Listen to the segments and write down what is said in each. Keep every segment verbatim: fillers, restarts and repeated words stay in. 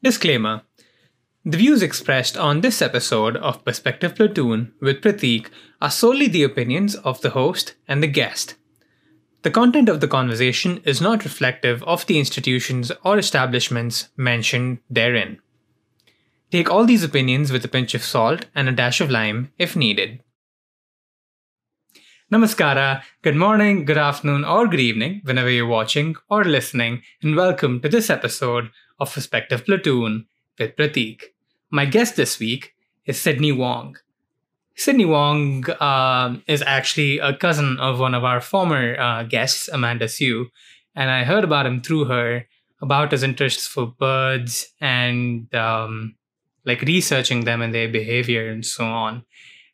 Disclaimer. The views expressed on this episode of Perspective Platoon with Pratik are solely the opinions of the host and the guest. The content of the conversation is not reflective of the institutions or establishments mentioned therein. Take all these opinions with a pinch of salt and a dash of lime if needed. Namaskara, good morning, good afternoon, or good evening, whenever you're watching or listening, and welcome to this episode of Perspective Platoon with Pratik. My guest this week is Sydney Wong. Sydney Wong uh, is actually a cousin of one of our former uh, guests, Amanda Hsu, and I heard about him through her, about his interests for birds and um, like researching them and their behavior and so on,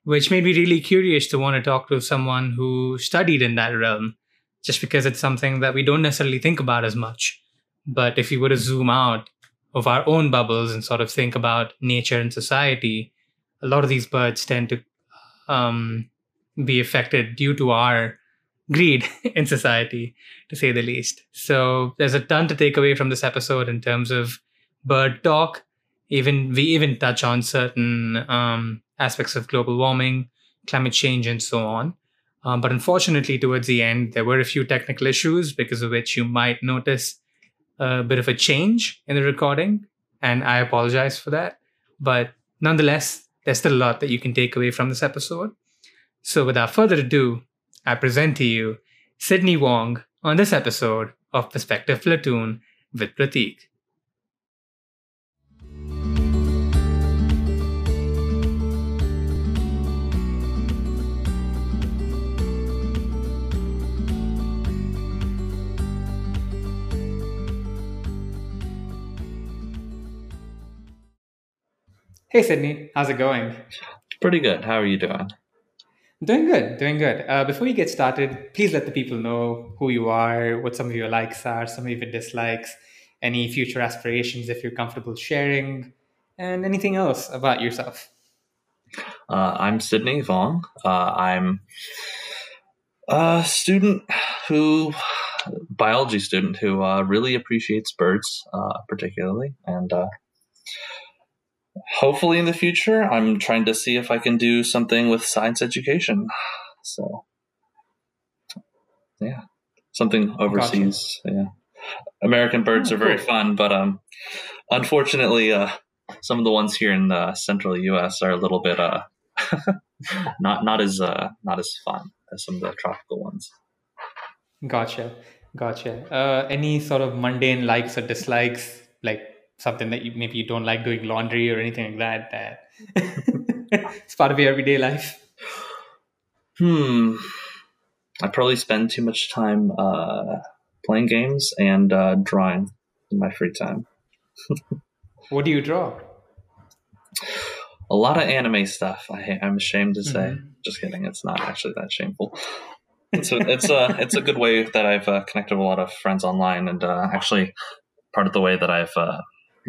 which made me really curious to want to talk to someone who studied in that realm, just because it's something that we don't necessarily think about as much. But if we were to zoom out of our own bubbles and sort of think about nature and society, a lot of these birds tend to um, be affected due to our greed in society, to say the least. So there's a ton to take away from this episode in terms of bird talk. Even we even touch on certain um, aspects of global warming, climate change, and so on. Um, but unfortunately, towards the end, there were a few technical issues, because of which you might notice a bit of a change in the recording, and I apologize for that. But nonetheless, there's still a lot that you can take away from this episode. So without further ado, I present to you Sydney Wong on this episode of Perspective Platoon with Pratik. Hey Sydney, how's it going? Pretty good. How are you doing? Doing good, doing good. Uh, before you get started, please let the people know who you are, what some of your likes are, some of your dislikes, any future aspirations if you're comfortable sharing, and anything else about yourself. Uh, I'm Sydney Wong. Uh, I'm a student who, biology student who uh, really appreciates birds, uh, particularly, and uh, hopefully in the future, I'm trying to see if I can do something with science education. So, yeah, something overseas. Gotcha. Yeah, American birds oh, are very cool. fun, but um, unfortunately, uh, some of the ones here in the central U S are a little bit uh, not not as uh, not as fun as some of the tropical ones. Gotcha, gotcha. Uh, any sort of mundane likes or dislikes, like something that you maybe you don't like doing laundry or anything like that, that it's part of your everyday life? Hmm. I probably spend too much time uh, playing games and uh, drawing in my free time. What do you draw? A lot of anime stuff. I, I'm ashamed to mm-hmm. say. Just kidding. It's not actually that shameful. It's a, it's a, it's a good way that I've uh, connected with a lot of friends online, and uh, actually part of the way that I've uh,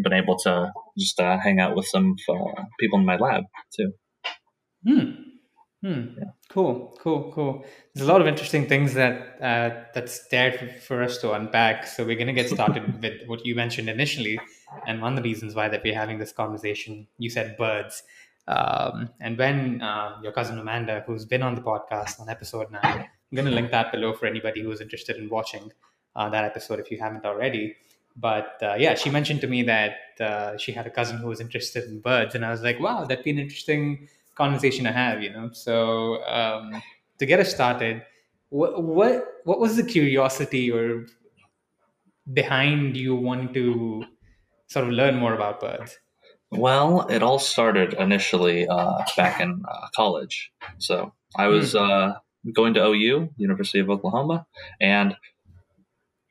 been able to just uh, hang out with some uh, people in my lab too. Hmm. Hmm. Yeah. Cool. Cool. Cool. There's a lot of interesting things that uh, that's there for us to unpack. So we're going to get started with what you mentioned initially, and one of the reasons why that we're having this conversation. You said birds, um, and when uh, your cousin Amanda, who's been on the podcast on episode nine, I'm going to link that below for anybody who's interested in watching uh, that episode if you haven't already. But uh, yeah, she mentioned to me that uh, she had a cousin who was interested in birds, and I was like, wow, that'd be an interesting conversation to have, you know? So um, to get us started, wh- what what was the curiosity or behind you wanting to sort of learn more about birds? Well, it all started initially uh, back in uh, college. So I was mm. uh, going to O U, University of Oklahoma, and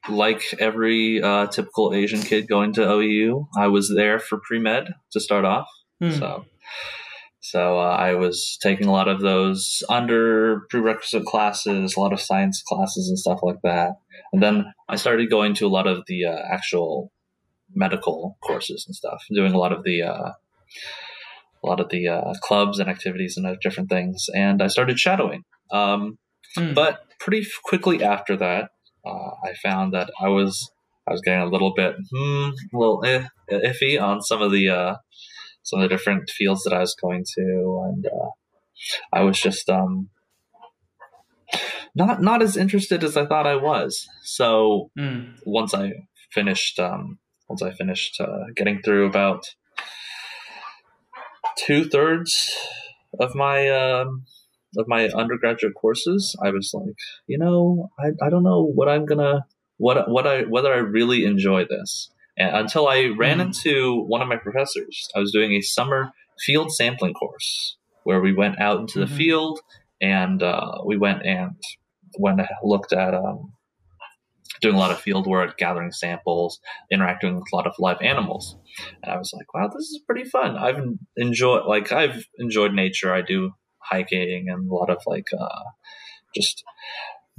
like every uh, typical Asian kid going to O U, I was there for pre-med to start off. Mm. So so uh, I was taking a lot of those under prerequisite classes, a lot of science classes and stuff like that. And then I started going to a lot of the uh, actual medical courses and stuff, doing a lot of the uh, a lot of the uh, clubs and activities and different things. And I started shadowing. Um, mm. But pretty quickly after that, Uh, I found that I was I was getting a little bit, hmm, a little eh, iffy on some of the uh, some of the different fields that I was going to, and uh, I was just um, not not as interested as I thought I was. So mm. once I finished, um, once I finished uh, getting through about two thirds of my um, of my undergraduate courses, I was like, you know, I I don't know what I'm gonna. What what I whether I really enjoy this, and until I ran mm. into one of my professors. I was doing a summer field sampling course where we went out into mm-hmm. the field, and uh, we went and went and looked at um, doing a lot of field work, gathering samples, interacting with a lot of live animals. And I was like, wow, this is pretty fun. I've enjoyed like I've enjoyed nature. I do hiking and a lot of like uh, just.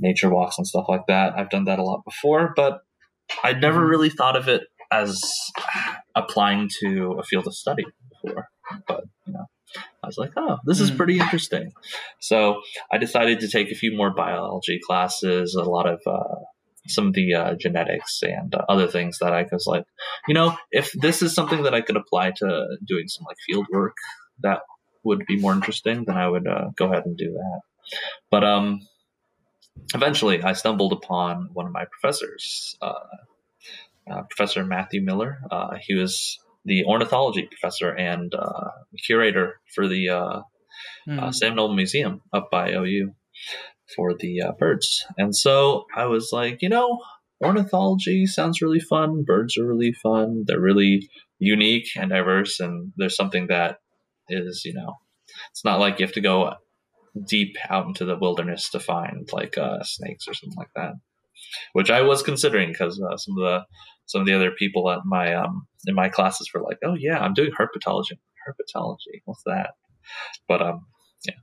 nature walks and stuff like that. I've done that a lot before, but I never really thought of it as applying to a field of study before. But, you know, I was like, oh, this is pretty interesting. So I decided to take a few more biology classes, a lot of uh, some of the uh, genetics and uh, other things that I was like, you know, if this is something that I could apply to doing some like field work that would be more interesting, then I would uh, go ahead and do that. But, um, eventually, I stumbled upon one of my professors, uh, uh, Professor Matthew Miller. Uh, he was the ornithology professor and uh, curator for the uh, mm. uh, Sam Noble Museum up by O U for the uh, birds. And so I was like, you know, ornithology sounds really fun. Birds are really fun. They're really unique and diverse. And there's something that is, you know, it's not like you have to go deep out into the wilderness to find like uh snakes or something like that, which I was considering because uh, some of the some of the other people at my um in my classes were like, oh yeah, I'm doing herpetology herpetology what's that? But um yeah,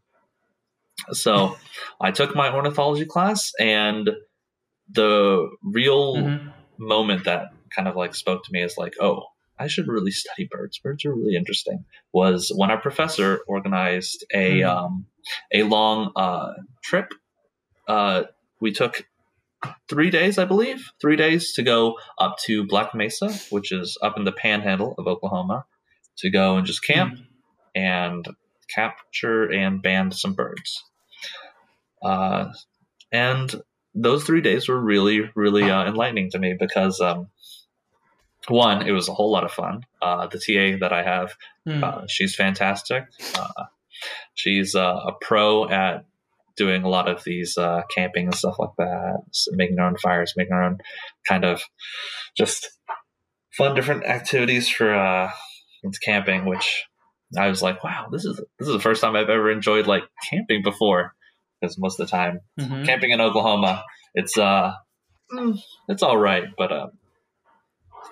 so I took my ornithology class, and the real mm-hmm. moment that kind of like spoke to me is like, oh, I should really study birds. Birds are really interesting. Was when our professor organized a mm. um, a long uh, trip. Uh, we took three days, I believe, three days to go up to Black Mesa, which is up in the panhandle of Oklahoma, to go and just camp mm. and capture and band some birds. Uh, and those three days were really, really uh, enlightening to me because. Um, One, it was a whole lot of fun. Uh, the T A that I have, mm. uh, she's fantastic. Uh, she's uh, a pro at doing a lot of these uh, camping and stuff like that, so making our own fires, making our own kind of just fun different activities for uh, camping, which I was like, wow, this is this is the first time I've ever enjoyed like camping before, because most of the time mm-hmm. camping in Oklahoma, it's uh, it's all right, but. Uh,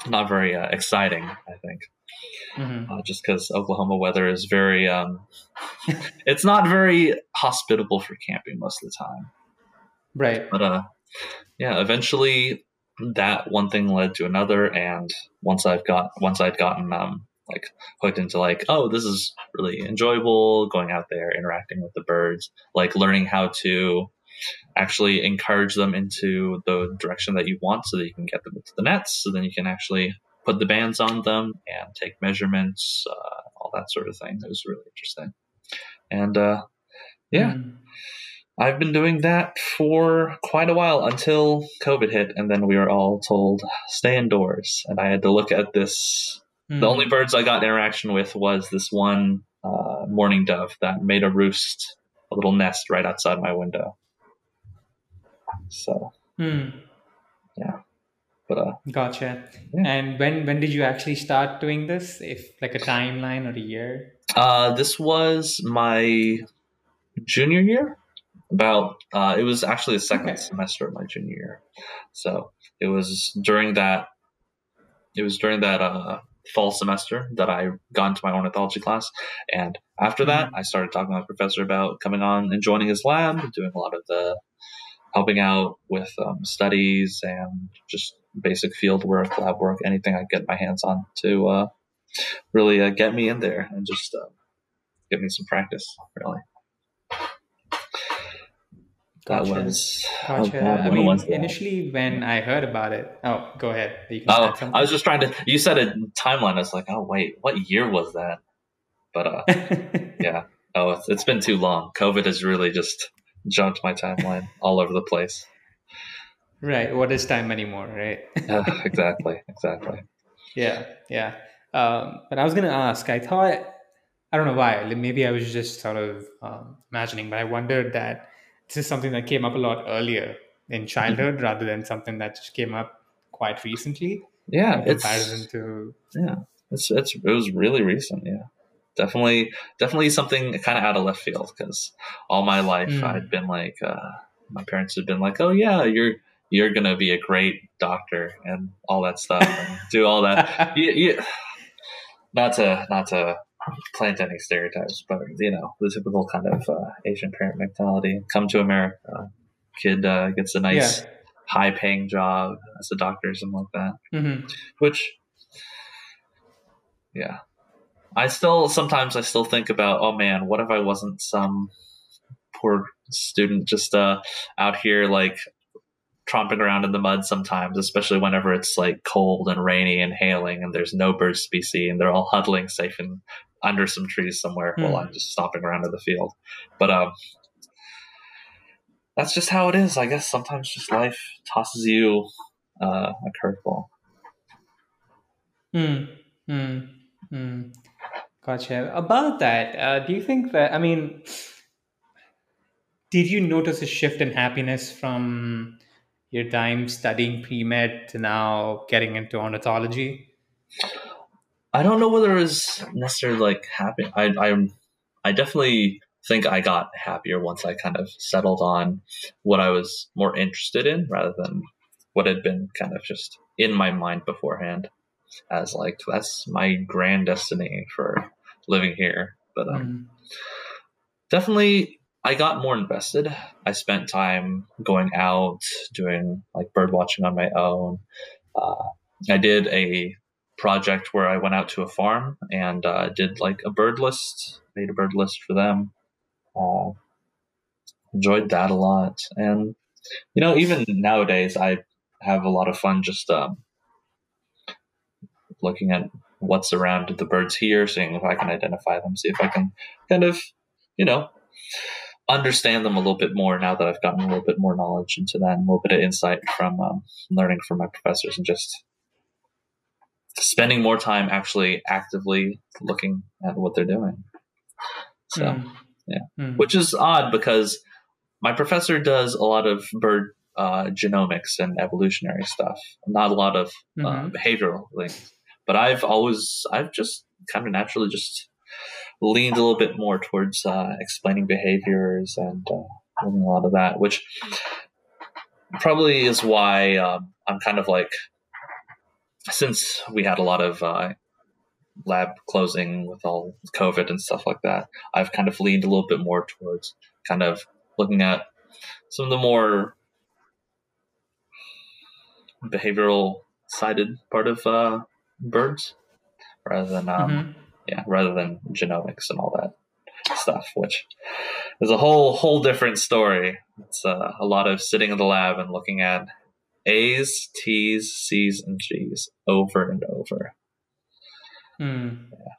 Not very uh, exciting, I think, mm-hmm. uh, just because Oklahoma weather is very, um, it's not very hospitable for camping most of the time. Right. But uh, yeah, eventually that one thing led to another. And once I've got, once I'd gotten um, like hooked into like, oh, this is really enjoyable, going out there, interacting with the birds, like learning how to actually encourage them into the direction that you want so that you can get them into the nets, so then you can actually put the bands on them and take measurements, uh, all that sort of thing. It was really interesting. And uh, yeah, mm. I've been doing that for quite a while until COVID hit, and then we were all told, stay indoors. And I had to look at this. Mm. The only birds I got interaction with was this one uh, mourning dove that made a roost, a little nest right outside my window. So, mm. yeah, but uh, gotcha. Yeah. And when when did you actually start doing this? If like a timeline or a year? Uh, this was my junior year. About uh, it was actually the second okay. semester of my junior year. So it was during that. It was during that uh, fall semester that I got into my ornithology class, and after mm-hmm. that, I started talking to my professor about coming on and joining his lab, doing a lot of the. helping out with um, studies and just basic field work, lab work, anything I get my hands on to uh, really uh, get me in there and just uh, get me some practice, really. That gotcha. was gotcha. I mean, was initially when I heard about it. Oh, go ahead. You can oh, I was just trying to. You said a timeline. I was like, oh wait, what year was that? But uh, yeah. Oh, it's, it's been too long. COVID has really just jumped my timeline all over the place. Right. What is time anymore? Right. uh, exactly. Exactly. Yeah. Yeah. Um, but I was going to ask. I thought. I don't know why. Maybe I was just sort of um, imagining, but I wondered that. This is something that came up a lot earlier in childhood mm-hmm. rather than something that just came up quite recently. Yeah. In comparison it's, to... Yeah. It's, it's, it was really recent. Yeah. Definitely, definitely something kind of out of left field because all my life mm. I'd been like, uh, my parents had been like, oh yeah, you're, you're going to be a great doctor and all that stuff and do all that. you, you, not to, not to, plant any stereotypes, but you know the typical kind of uh, Asian parent mentality. Come to America, kid uh, gets a nice, yeah. high-paying job as a doctor, or something like that. Mm-hmm. Which, yeah, I still sometimes I still think about. Oh man, what if I wasn't some poor student just uh, out here like tromping around in the mud sometimes, especially whenever it's like cold and rainy and hailing and there's no bird species and they're all huddling safe and under some trees somewhere mm. while I'm just stomping around in the field. But um, that's just how it is. I guess sometimes just life tosses you uh, a curveball. Mm, mm, mm. Gotcha. About that, uh, do you think that, I mean, did you notice a shift in happiness from your time studying pre-med to now getting into ornithology? I don't know whether it was necessarily like happy. I, I, I definitely think I got happier once I kind of settled on what I was more interested in rather than what had been kind of just in my mind beforehand as like, that's my grand destiny for living here. But um, mm. definitely I got more invested. I spent time going out, doing like bird watching on my own. Uh, I did a project where I went out to a farm and uh, did like a bird list, made a bird list for them. Uh, enjoyed that a lot. And, you know, even nowadays, I have a lot of fun just um, looking at what's around the birds here, seeing if I can identify them, see if I can kind of, you know, understand them a little bit more now that I've gotten a little bit more knowledge into that and a little bit of insight from um, learning from my professors and just spending more time actually actively looking at what they're doing. So, mm. yeah, mm. which is odd because my professor does a lot of bird uh, genomics and evolutionary stuff, not a lot of mm-hmm. uh, behavioral things, but I've always, I've just kind of naturally just leaned a little bit more towards uh, explaining behaviors and uh, learning a lot of that, which probably is why um, I'm kind of like, since we had a lot of uh, lab closing with all COVID and stuff like that, I've kind of leaned a little bit more towards kind of looking at some of the more behavioral sided part of uh, birds rather than um, mm-hmm. Yeah, rather than genomics and all that stuff, which is a whole whole different story. It's uh, a lot of sitting in the lab and looking at A's, T's, C's, and G's over and over. Mm. Yeah.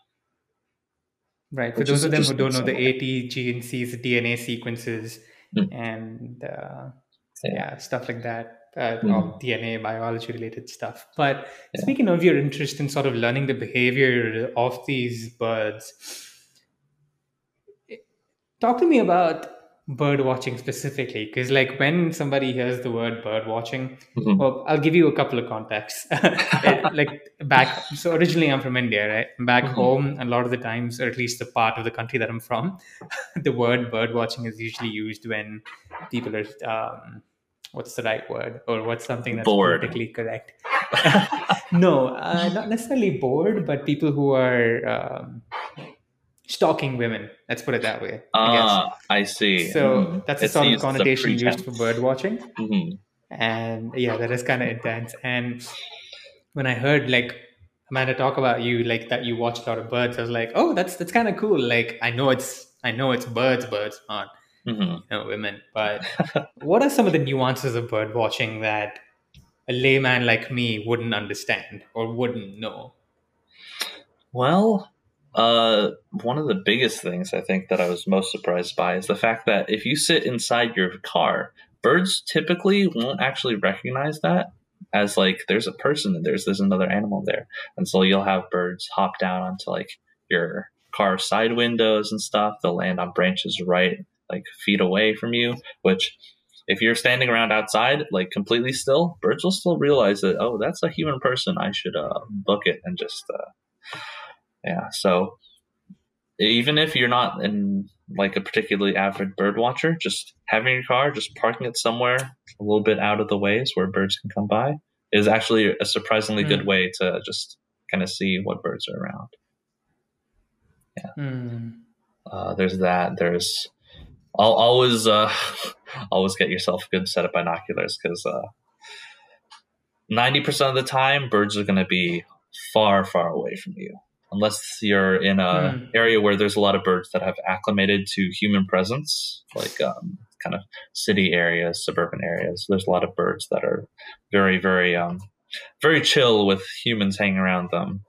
Right. For those of them who don't know, the A, T, G, and C's D N A sequences mm. and uh, yeah. yeah, stuff like that. Uh, mm-hmm. All D N A biology related stuff. But yeah. speaking of your interest in sort of learning the behavior of these birds, talk to me about bird watching specifically, because like when somebody hears the word bird watching, mm-hmm. well, I'll give you a couple of contexts. Like back, so originally I'm from India, right? Back mm-hmm. home, a lot of the times, or at least the part of the country that I'm from, the word bird watching is usually used when people are um, what's the right word, or what's something that's bored. Politically correct? No, uh, not necessarily bored, but people who are um, stalking women. Let's put it that way. Ah, uh, I, I see. So mm-hmm. that's a it's sort of connotation used for bird watching. Mm-hmm. And yeah, that is kind of intense. And when I heard like Amanda talk about you, like that you watch a lot of birds, I was like, oh, that's that's kind of cool. Like I know it's I know it's birds, birds aren't. mm-hmm. you know, women. But what are some of the nuances of bird watching that a layman like me wouldn't understand or wouldn't know? Well, uh, one of the biggest things I think that I was most surprised by is the fact that if you sit inside your car, birds typically won't actually recognize that as like there's a person and there's there's another animal there. And so you'll have birds hop down onto like your car side windows and stuff. They'll land on branches right like feet away from you, which if you're standing around outside like completely still, birds will still realize that, oh, that's a human person. I should uh, book it and just uh, yeah. So even if you're not in like a particularly avid bird watcher, just having your car, just parking it somewhere a little bit out of the ways where birds can come by is actually a surprisingly mm. good way to just kind of see what birds are around. Yeah. Mm. Uh, there's that. There's I'll always uh, always get yourself a good set of binoculars, because uh, ninety percent of the time birds are going to be far, far away from you. Unless you're in a mm. area where there's a lot of birds that have acclimated to human presence, like um, kind of city areas, suburban areas. There's a lot of birds that are very, very, um, very chill with humans hanging around them.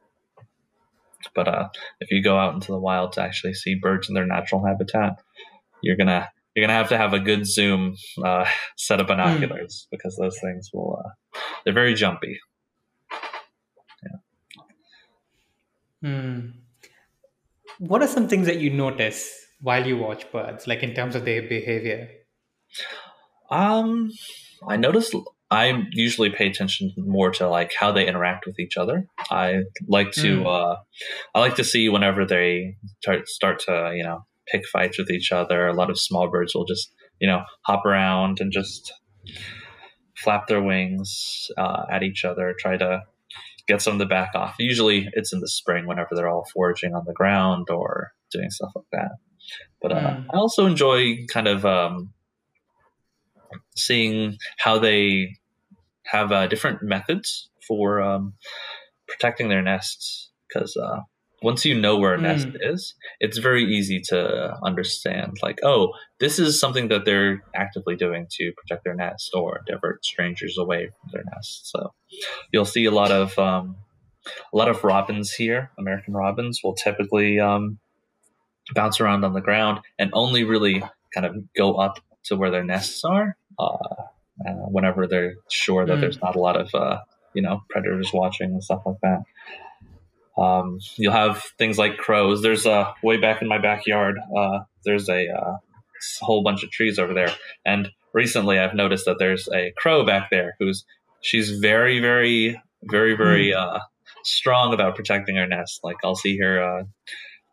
But uh, if you go out into the wild to actually see birds in their natural habitat, you're gonna you're gonna have to have a good zoom uh, set of binoculars mm. because those things will uh, they're very jumpy. Hmm. What are some things that you notice while you watch birds, like in terms of their behavior? Um, I notice I usually pay attention more to like how they interact with each other. I like to, mm. uh, I like to see whenever they start, start to, you know, pick fights with each other. A lot of small birds will just, you know, hop around and just flap their wings uh, at each other, try to get some of the back off. Usually it's in the spring whenever they're all foraging on the ground or doing stuff like that. But uh, mm. I also enjoy kind of um, seeing how they have uh, different methods for um, protecting their nests. Because uh, once you know where a mm. nest is, it's very easy to understand like, oh, this is something that they're actively doing to protect their nest or divert strangers away from their nest. So you'll see a lot of um, a lot of robins here. American robins will typically um, bounce around on the ground and only really kind of go up to where their nests are uh, uh, whenever they're sure that mm. there's not a lot of uh, you know predators watching and stuff like that. Um, you'll have things like crows. There's a uh, way back in my backyard. Uh, there's a uh, whole bunch of trees over there, and recently I've noticed that there's a crow back there who's she's very, very, very, very uh, strong about protecting her nest. Like I'll see her uh,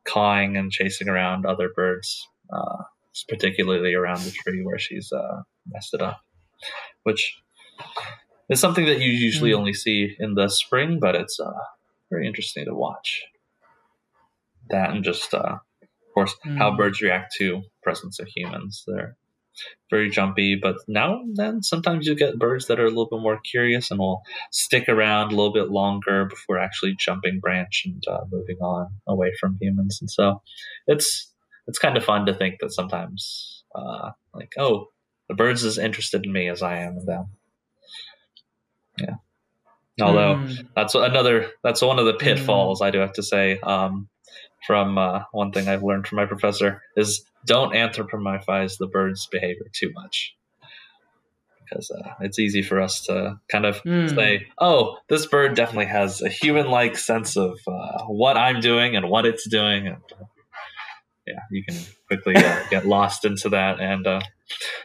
cawing and chasing around other birds, uh, particularly around the tree where she's uh, nested up, which is something that you usually mm. only see in the spring, but it's uh, very interesting to watch. That and just, uh, of course, mm. how birds react to presence of humans. They're very jumpy, but now and then sometimes you get birds that are a little bit more curious and will stick around a little bit longer before actually jumping branch and uh, moving on away from humans. And so it's it's kind of fun to think that sometimes uh, like, oh, the bird's as interested in me as I am in them. Yeah. Although mm. that's another that's one of the pitfalls mm. I do have to say um, from uh, one thing I've learned from my professor is don't anthropomorphize the bird's behavior too much, because uh, it's easy for us to kind of mm. say, oh, this bird definitely has a human-like sense of uh, what I'm doing and what it's doing. And, uh, yeah, you can quickly uh, get lost into that. And uh,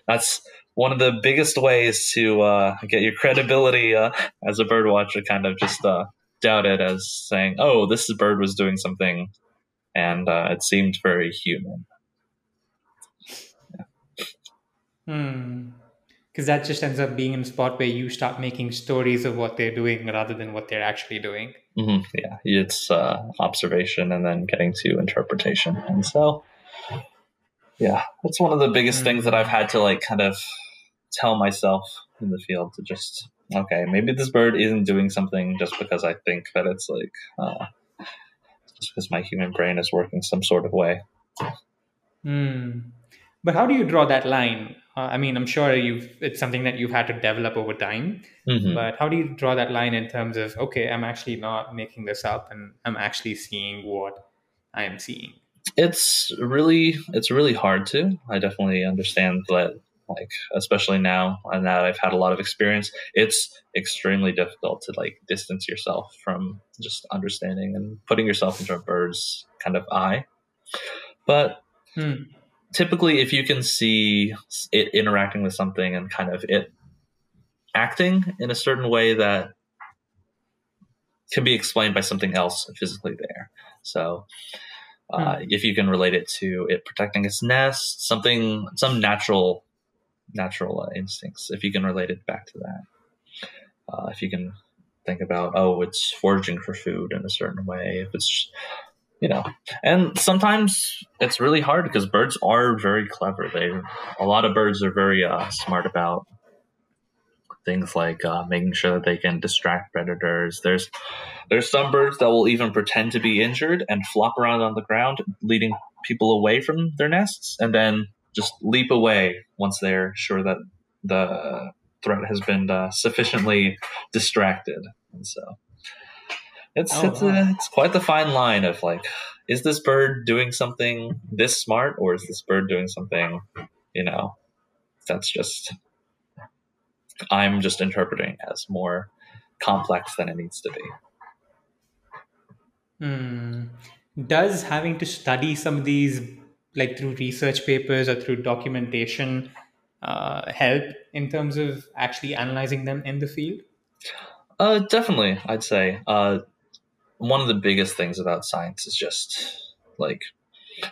that's one of the biggest ways to uh, get your credibility uh, as a bird watcher kind of just uh, doubted as saying, oh, this bird was doing something and uh, it seemed very human. Hmm. Because that just ends up being in a spot where you start making stories of what they're doing rather than what they're actually doing. Mm-hmm. Yeah, it's uh, observation and then getting to interpretation. And so, yeah, that's one of the biggest mm-hmm. things that I've had to like kind of tell myself in the field to just, okay, maybe this bird isn't doing something just because I think that it's like, uh, just because my human brain is working some sort of way. Hmm. But how do you draw that line? Uh, I mean, I'm sure you've, it's something that you've had to develop over time, mm-hmm. but how do you draw that line in terms of, okay, I'm actually not making this up and I'm actually seeing what I am seeing? It's really, it's really hard to. I definitely understand that, like, especially now, and now that I've had a lot of experience, it's extremely difficult to like distance yourself from just understanding and putting yourself into a bird's kind of eye. But hmm. typically, if you can see it interacting with something and kind of it acting in a certain way that can be explained by something else physically there. So uh, hmm. if you can relate it to it protecting its nest, something, some natural natural uh, instincts, if you can relate it back to that, uh, if you can think about, oh, it's foraging for food in a certain way, if it's, you know, and sometimes it's really hard because birds are very clever. They, a lot of birds are very uh, smart about things like uh, making sure that they can distract predators. There's, there's some birds that will even pretend to be injured and flop around on the ground, leading people away from their nests, and then just leap away once they're sure that the threat has been uh, sufficiently distracted. And so it's oh, it's, wow. a, it's quite the fine line of like, is this bird doing something this smart, or is this bird doing something, you know, that's just, I'm just interpreting as more complex than it needs to be. Mm. Does having to study some of these, like through research papers or through documentation, uh, help in terms of actually analyzing them in the field? Uh, definitely, I'd say. Uh, one of the biggest things about science is just like,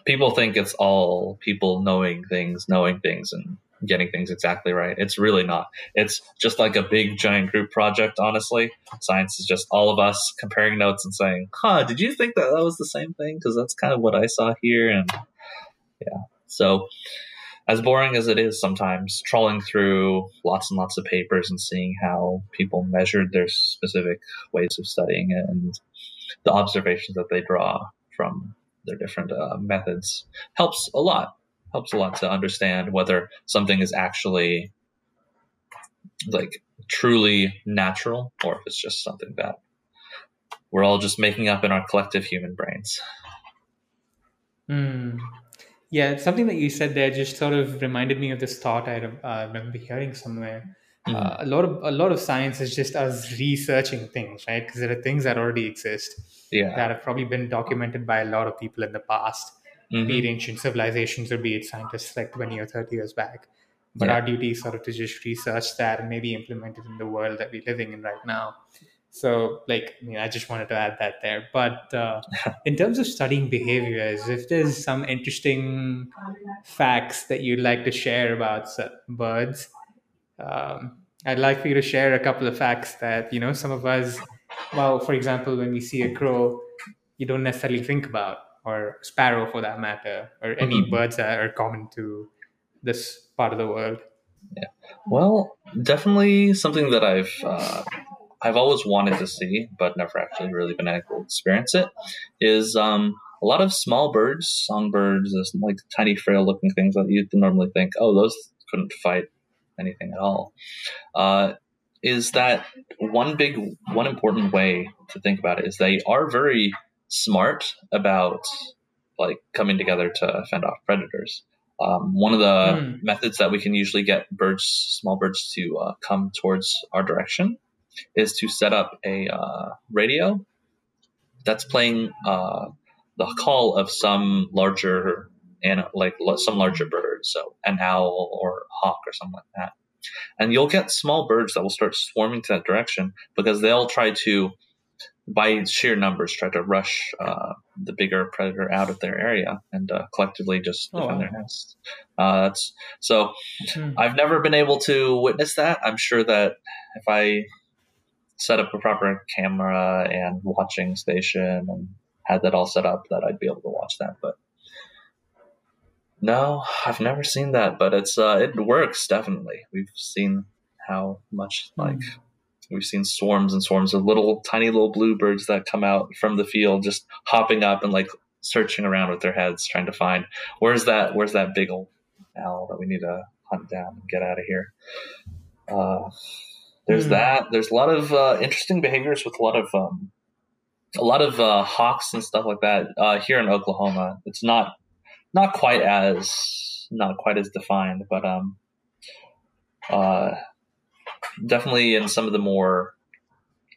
people think it's all people knowing things, knowing things and getting things exactly right. It's really not. It's just like a big giant group project, honestly. Science is just all of us comparing notes and saying, huh, did you think that that was the same thing? Because that's kind of what I saw here. And yeah. So as boring as it is sometimes, trawling through lots and lots of papers and seeing how people measured their specific ways of studying it and the observations that they draw from their different uh, methods helps a lot, helps a lot to understand whether something is actually like truly natural or if it's just something that we're all just making up in our collective human brains. Hmm. Yeah, something that you said there just sort of reminded me of this thought I uh, remember hearing somewhere. Mm-hmm. Uh, a lot of a lot of science is just us researching things, right? Because there are things that already exist yeah. that have probably been documented by a lot of people in the past, mm-hmm. be it ancient civilizations or be it scientists like twenty or thirty years back. But yeah. our duty is sort of to just research that and maybe implement it in the world that we're living in right now. So, like, I mean, I just wanted to add that there. But uh, in terms of studying behaviors, if there's some interesting facts that you'd like to share about birds, um, I'd like for you to share a couple of facts that, you know, some of us, well, for example, when we see a crow, you don't necessarily think about, or sparrow for that matter, or any mm-hmm. birds that are common to this part of the world. Yeah. Well, definitely something that I've... Uh... I've always wanted to see, but never actually really been able to experience it, is um, a lot of small birds, songbirds, those, like tiny frail looking things that you'd normally think, oh, those couldn't fight anything at all. Uh, is that one big, one important way to think about it is they are very smart about like coming together to fend off predators. Um, one of the mm. methods that we can usually get birds, small birds to uh, come towards our direction is to set up a uh, radio that's playing uh, the call of some larger and like some larger bird, so an owl or a hawk or something like that. And you'll get small birds that will start swarming to that direction because they'll try to, by sheer numbers, try to rush uh, the bigger predator out of their area and uh, collectively just defend oh, wow. their nests. Uh, that's so. Mm-hmm. I've never been able to witness that. I'm sure that if I set up a proper camera and watching station and had that all set up, that I'd be able to watch that. But no, I've never seen that, but it's, uh, it works. Definitely. We've seen how much, like mm. we've seen swarms and swarms of little tiny little bluebirds that come out from the field, just hopping up and like searching around with their heads, trying to find where's that, where's that big old owl that we need to hunt down and get out of here. Uh, there's mm. that. There's a lot of uh, interesting behaviors with a lot of um, a lot of uh, hawks and stuff like that uh, here in Oklahoma. It's not not quite as not quite as defined, but um, uh, definitely in some of the more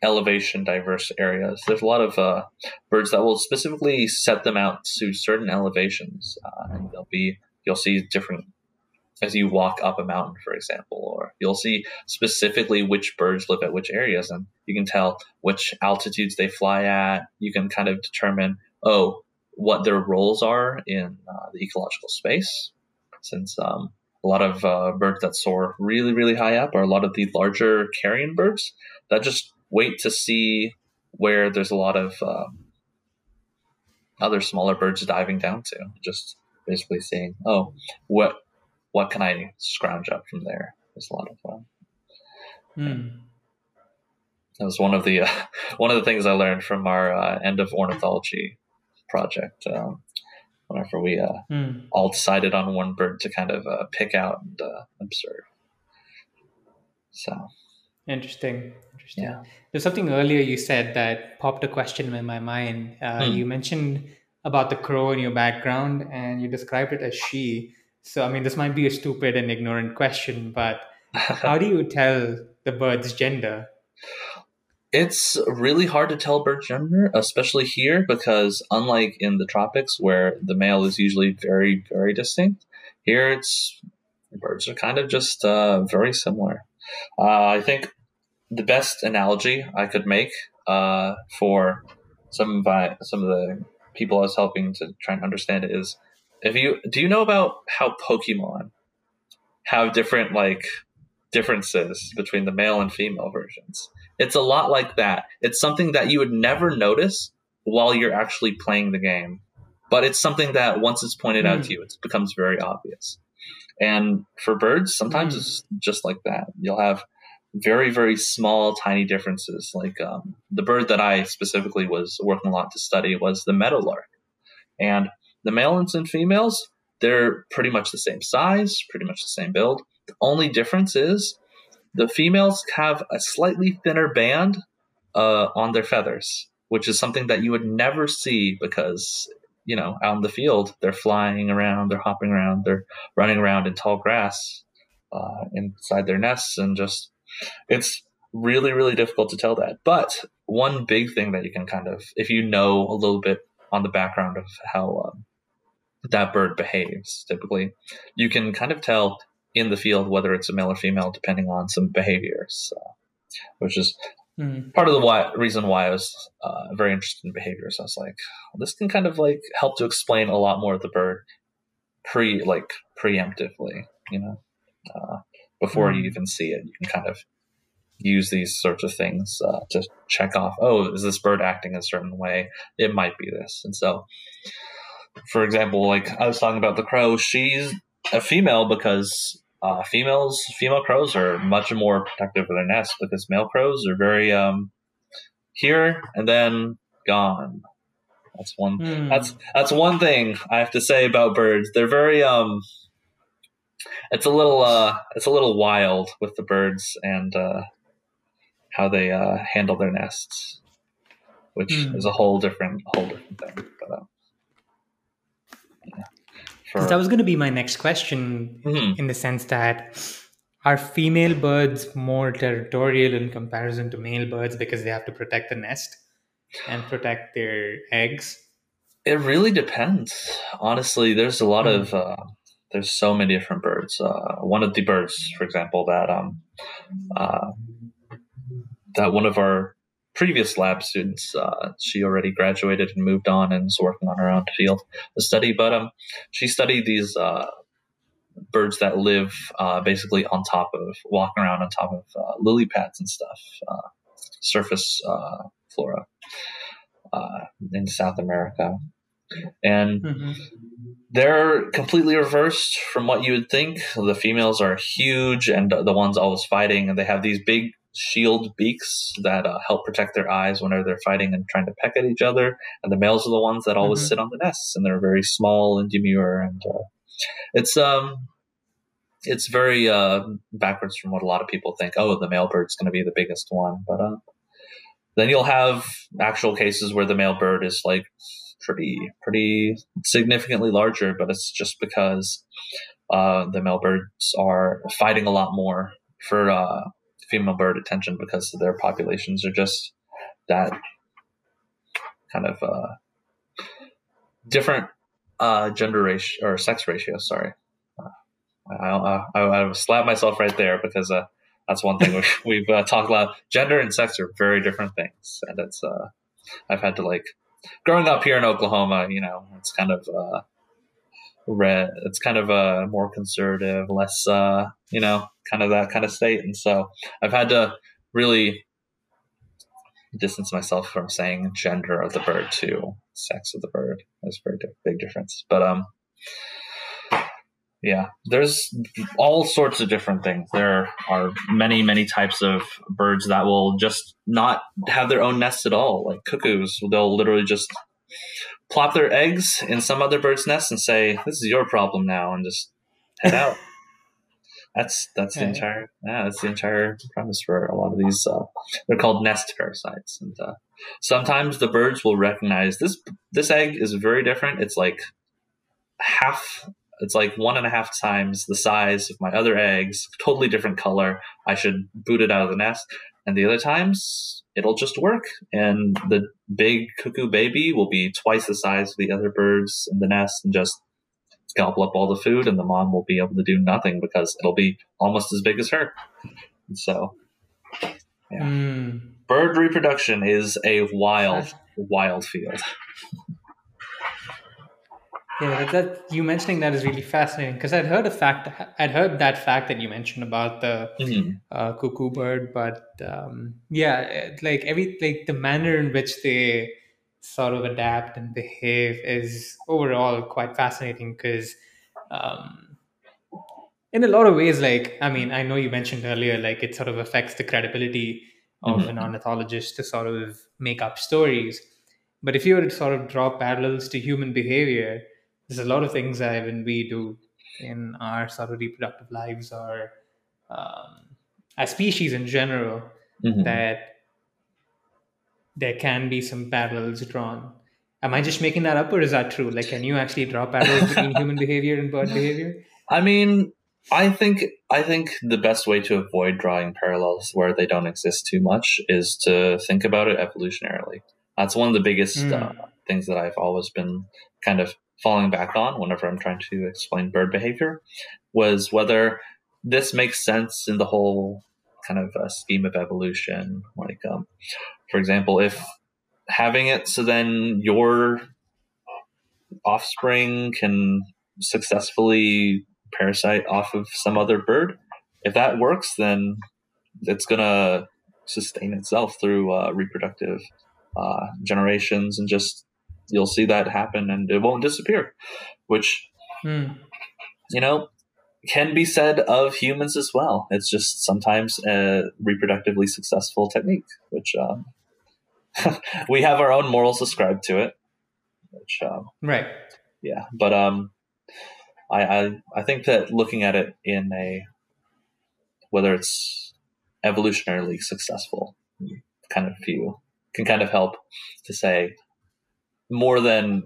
elevation diverse areas, there's a lot of uh, birds that will specifically set them out to certain elevations, uh, and they'll be you'll see different. As you walk up a mountain, for example, or you'll see specifically which birds live at which areas, and you can tell which altitudes they fly at. You can kind of determine, oh, what their roles are in uh, the ecological space, since um, a lot of uh, birds that soar really, really high up are a lot of the larger carrion birds that just wait to see where there's a lot of um, other smaller birds diving down to, just basically seeing, oh, what What can I scrounge up from there? It's a lot of fun. Mm. That was one of the uh, one of the things I learned from our uh, end of ornithology project. Um, whenever we uh, mm. all decided on one bird to kind of uh, pick out and uh, observe. So interesting, interesting. Yeah. There's something earlier you said that popped a question in my mind. Uh, mm. You mentioned about the crow in your background, and you described it as she. So, I mean, this might be a stupid and ignorant question, but how do you tell the bird's gender? It's really hard to tell bird gender, especially here, because unlike in the tropics where the male is usually very, very distinct, here it's birds are kind of just uh, very similar. Uh, I think the best analogy I could make uh, for some of, my, some of the people I was helping to try and understand it is, If you do you know about how Pokemon have different like differences between the male and female versions? It's a lot like that. It's something that you would never notice while you're actually playing the game, but it's something that once it's pointed mm. out to you, it becomes very obvious. And for birds, sometimes mm. it's just like that. You'll have very, very small, tiny differences. Like um, the bird that I specifically was working a lot to study was the meadowlark, and the males and females, they're pretty much the same size, pretty much the same build. The only difference is the females have a slightly thinner band uh, on their feathers, which is something that you would never see because, you know, out in the field, they're flying around, they're hopping around, they're running around in tall grass uh, inside their nests. And just it's really, really difficult to tell that. But one big thing that you can kind of, if you know a little bit on the background of how um, that bird behaves, typically you can kind of tell in the field whether it's a male or female depending on some behaviors, uh, which is mm. part of the why, reason why I was uh, very interested in behaviors. I was like, well, this can kind of like help to explain a lot more of the bird pre like preemptively, you know, uh, before mm. you even see it. You can kind of use these sorts of things uh, to check off, oh, is this bird acting a certain way? It might be this. And so, for example, like I was talking about the crow, she's a female because uh, females, female crows are much more protective of their nest because male crows are very um, here and then gone. That's one. Mm. That's that's one thing I have to say about birds. They're very. Um, it's a little. Uh, it's a little wild with the birds and uh, how they uh, handle their nests, which mm. is a whole different, whole different thing. But, uh, Because that was going to be my next question, mm-hmm. in the sense that are female birds more territorial in comparison to male birds because they have to protect the nest and protect their eggs? It really depends. Honestly, there's a lot mm. of, uh, there's so many different birds. Uh, one of the birds, for example, that um, uh, that one of our previous lab students, uh, she already graduated and moved on and is working on her own field to study. But um, she studied these uh, birds that live uh, basically on top of, walking around on top of uh, lily pads and stuff, uh, surface uh, flora uh, in South America. And mm-hmm. they're completely reversed from what you would think. The females are huge and the ones always fighting, and they have these big shield beaks that uh, help protect their eyes whenever they're fighting and trying to peck at each other. And the males are the ones that always mm-hmm. sit on the nests, and they're very small and demure. And uh, it's um, it's very uh, backwards from what a lot of people think. Oh, the male bird's going to be the biggest one. But uh, then you'll have actual cases where the male bird is like pretty, pretty significantly larger, but it's just because uh, the male birds are fighting a lot more for uh, female bird attention because their populations are just that kind of uh, different uh, gender ratio or sex ratio. Sorry. I, uh, I, I slapped myself right there because uh, that's one thing we've, we've uh, talked about. Gender and sex are very different things. And it's, uh, I've had to like, growing up here in Oklahoma, you know, it's kind of, uh, red, it's kind of a uh, more conservative, less, uh, you know, kind of that kind of state. And so I've had to really distance myself from saying gender of the bird to sex of the bird. That's a very big difference. But, um, yeah, there's all sorts of different things. There are many, many types of birds that will just not have their own nests at all, like cuckoos. They'll literally just plop their eggs in some other bird's nest and say, "This is your problem now," and just head out. That's that's the entire yeah, that's the entire premise for a lot of these. Uh, they're called nest parasites, and uh, sometimes the birds will recognize this. This egg is very different. It's like half. It's like one and a half times the size of my other eggs, totally different color. I should boot it out of the nest. And the other times, it'll just work. And the big cuckoo baby will be twice the size of the other birds in the nest and just gobble up all the food. And the mom will be able to do nothing because it'll be almost as big as her. And so, yeah. Mm. Bird reproduction is a wild, wild field. Yeah, that you mentioning that is really fascinating because I'd heard a fact. I'd heard that fact that you mentioned about the mm-hmm. uh, cuckoo bird, but um, yeah, like every like the manner in which they sort of adapt and behave is overall quite fascinating. Because um, in a lot of ways, like I mean, I know you mentioned earlier, like it sort of affects the credibility of mm-hmm. an ornithologist to sort of make up stories. But if you were to sort of draw parallels to human behavior, there's a lot of things that even we do in our sort of reproductive lives or um, as species in general, mm-hmm. that there can be some parallels drawn. Am I just making that up or is that true? Like, can you actually draw parallels between human behavior and bird behavior? I mean, I think I think the best way to avoid drawing parallels where they don't exist too much is to think about it evolutionarily. That's one of the biggest mm. uh, things that I've always been kind of falling back on whenever I'm trying to explain bird behavior was whether this makes sense in the whole kind of uh, scheme of evolution. Like, um, for example, if having it so then your offspring can successfully parasite off of some other bird, if that works, then it's going to sustain itself through uh, reproductive uh, generations and just you'll see that happen and it won't disappear, which, hmm. you know, can be said of humans as well. It's just sometimes a reproductively successful technique, which um, we have our own morals ascribed to it. Which, um, right. Yeah. But um, I, I, I think that looking at it in a, whether it's evolutionarily successful kind of view can kind of help to say, more than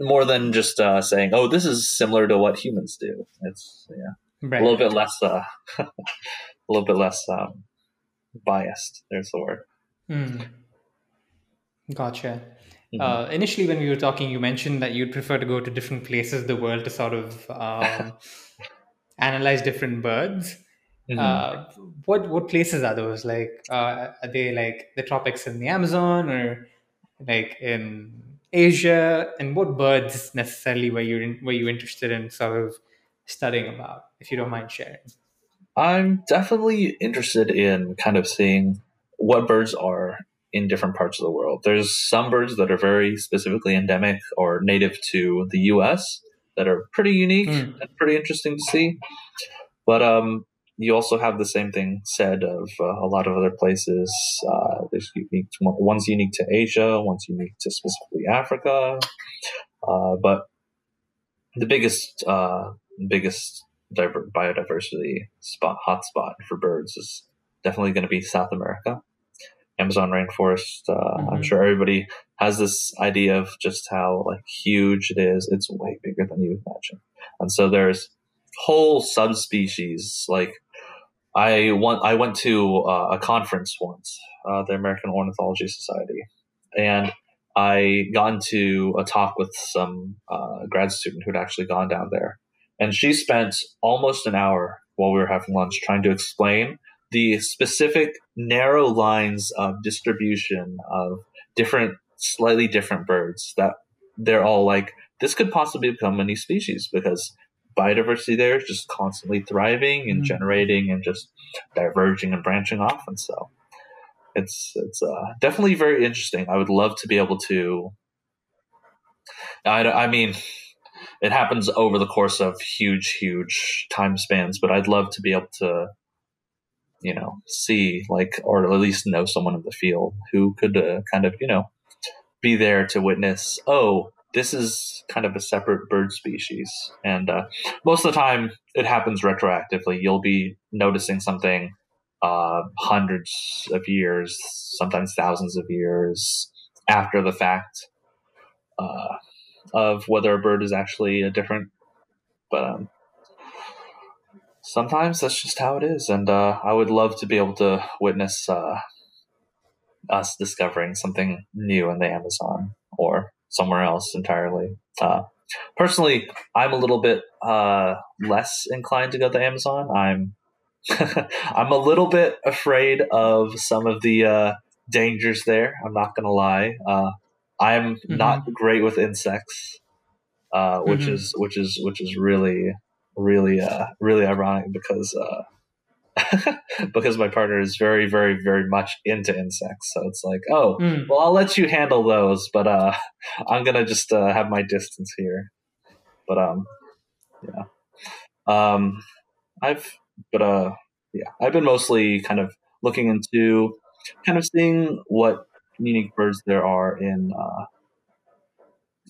more than just uh, saying, oh, this is similar to what humans do. It's yeah, right. a little bit less, uh, a little bit less um, biased. There's the word. Mm. Gotcha. Mm-hmm. Uh, initially, when we were talking, you mentioned that you'd prefer to go to different places in the world to sort of um, analyze different birds. Mm-hmm. Uh, what what places are those? Like, uh, are they like the tropics in the Amazon or? Like in Asia, and what birds necessarily were you in, were you interested in sort of studying about, if you don't mind sharing? I'm definitely interested in kind of seeing what birds are in different parts of the world. There's some birds that are very specifically endemic or native to the U S that are pretty unique mm. and pretty interesting to see. But um, you also have the same thing said of uh, a lot of other places. Uh, there's unique to, one's unique to Asia, one's unique to specifically Africa. Uh, but the biggest, uh, biggest diver- biodiversity spot hotspot for birds is definitely going to be South America, Amazon rainforest. Uh, mm-hmm. I'm sure everybody has this idea of just how like huge it is. It's way bigger than you would imagine, and so there's whole subspecies. Like I want, I went to uh, a conference once, uh, the American Ornithology Society, and I got into a talk with some uh, grad student who'd actually gone down there, and she spent almost an hour while we were having lunch trying to explain the specific narrow lines of distribution of different, slightly different birds that they're all like, this could possibly become a new species because biodiversity there is just constantly thriving and mm-hmm. generating and just diverging and branching off. And so it's, it's uh, definitely very interesting. I would love to be able to, I, I mean, it happens over the course of huge, huge time spans, but I'd love to be able to, you know, see like, or at least know someone in the field who could uh, kind of, you know, be there to witness, oh, this is kind of a separate bird species. And uh, most of the time it happens retroactively. You'll be noticing something uh, hundreds of years, sometimes thousands of years after the fact uh, of whether a bird is actually a different, but um, sometimes that's just how it is. And uh, I would love to be able to witness uh, us discovering something new in the Amazon or somewhere else entirely. Uh, personally, I'm a little bit uh, less inclined to go to the Amazon. I'm I'm a little bit afraid of some of the uh, dangers there. I'm not going to lie. Uh, I'm mm-hmm. not great with insects, uh, which mm-hmm. is which is which is really really uh, really ironic because uh, because my partner is very very very much into insects. So it's like, oh, mm. well, I'll let you handle those, but uh, I'm gonna just uh, have my distance here. But um, yeah, um, I've but uh, yeah, I've been mostly kind of looking into kind of seeing what unique birds there are in uh,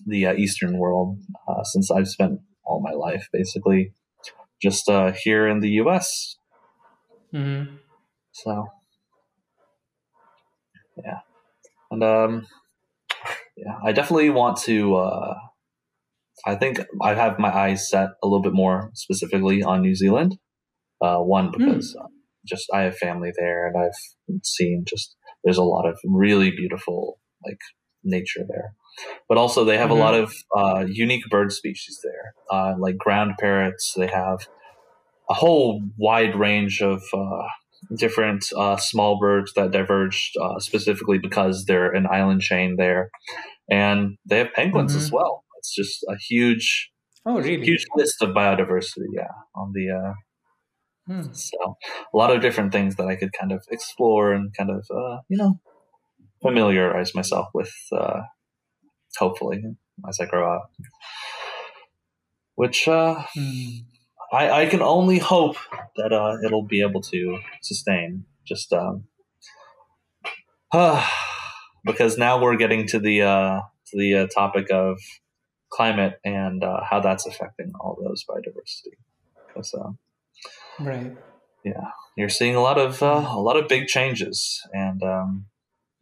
the uh, Eastern world uh, since I've spent all my life basically just uh, here in the U S. Mm-hmm. So yeah, and um, yeah, I definitely want to. Uh, I think I have my eyes set a little bit more specifically on New Zealand. Uh, one because mm. uh, just I have family there, and I've seen just there's a lot of really beautiful like nature there. But also they have mm-hmm. a lot of uh, unique bird species there, uh, like ground parrots. They have a whole wide range of uh, different uh, small birds that diverged uh, specifically because they're an island chain there. And they have penguins mm-hmm. as well. It's just a huge, oh, really? huge list of biodiversity, yeah, on the uh, hmm. So a lot of different things that I could kind of explore and kind of, uh, you know, familiarize myself with. Uh, hopefully as I grow up, which uh, mm. I, I can only hope that uh, it'll be able to sustain just um, uh, because now we're getting to the uh, to the uh, topic of climate and uh, how that's affecting all those biodiversity. So, right. Yeah. You're seeing a lot of, uh, a lot of big changes and um,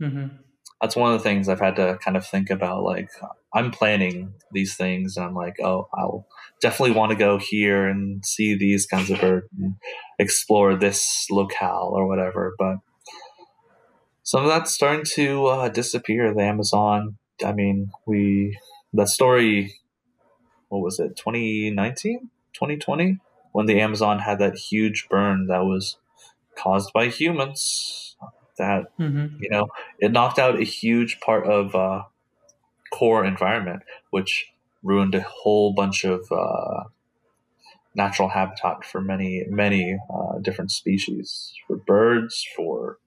mm-hmm. that's one of the things I've had to kind of think about. Like, I'm planning these things, and I'm like, oh, I'll definitely want to go here and see these kinds of birds and explore this locale or whatever. But some of that's starting to uh, disappear. The Amazon, I mean, we, that story, what was it, twenty nineteen, twenty twenty, when the Amazon had that huge burn that was caused by humans. That mm-hmm. you know, it knocked out a huge part of uh, core environment, which ruined a whole bunch of uh, natural habitat for many, many uh, different species, for birds, for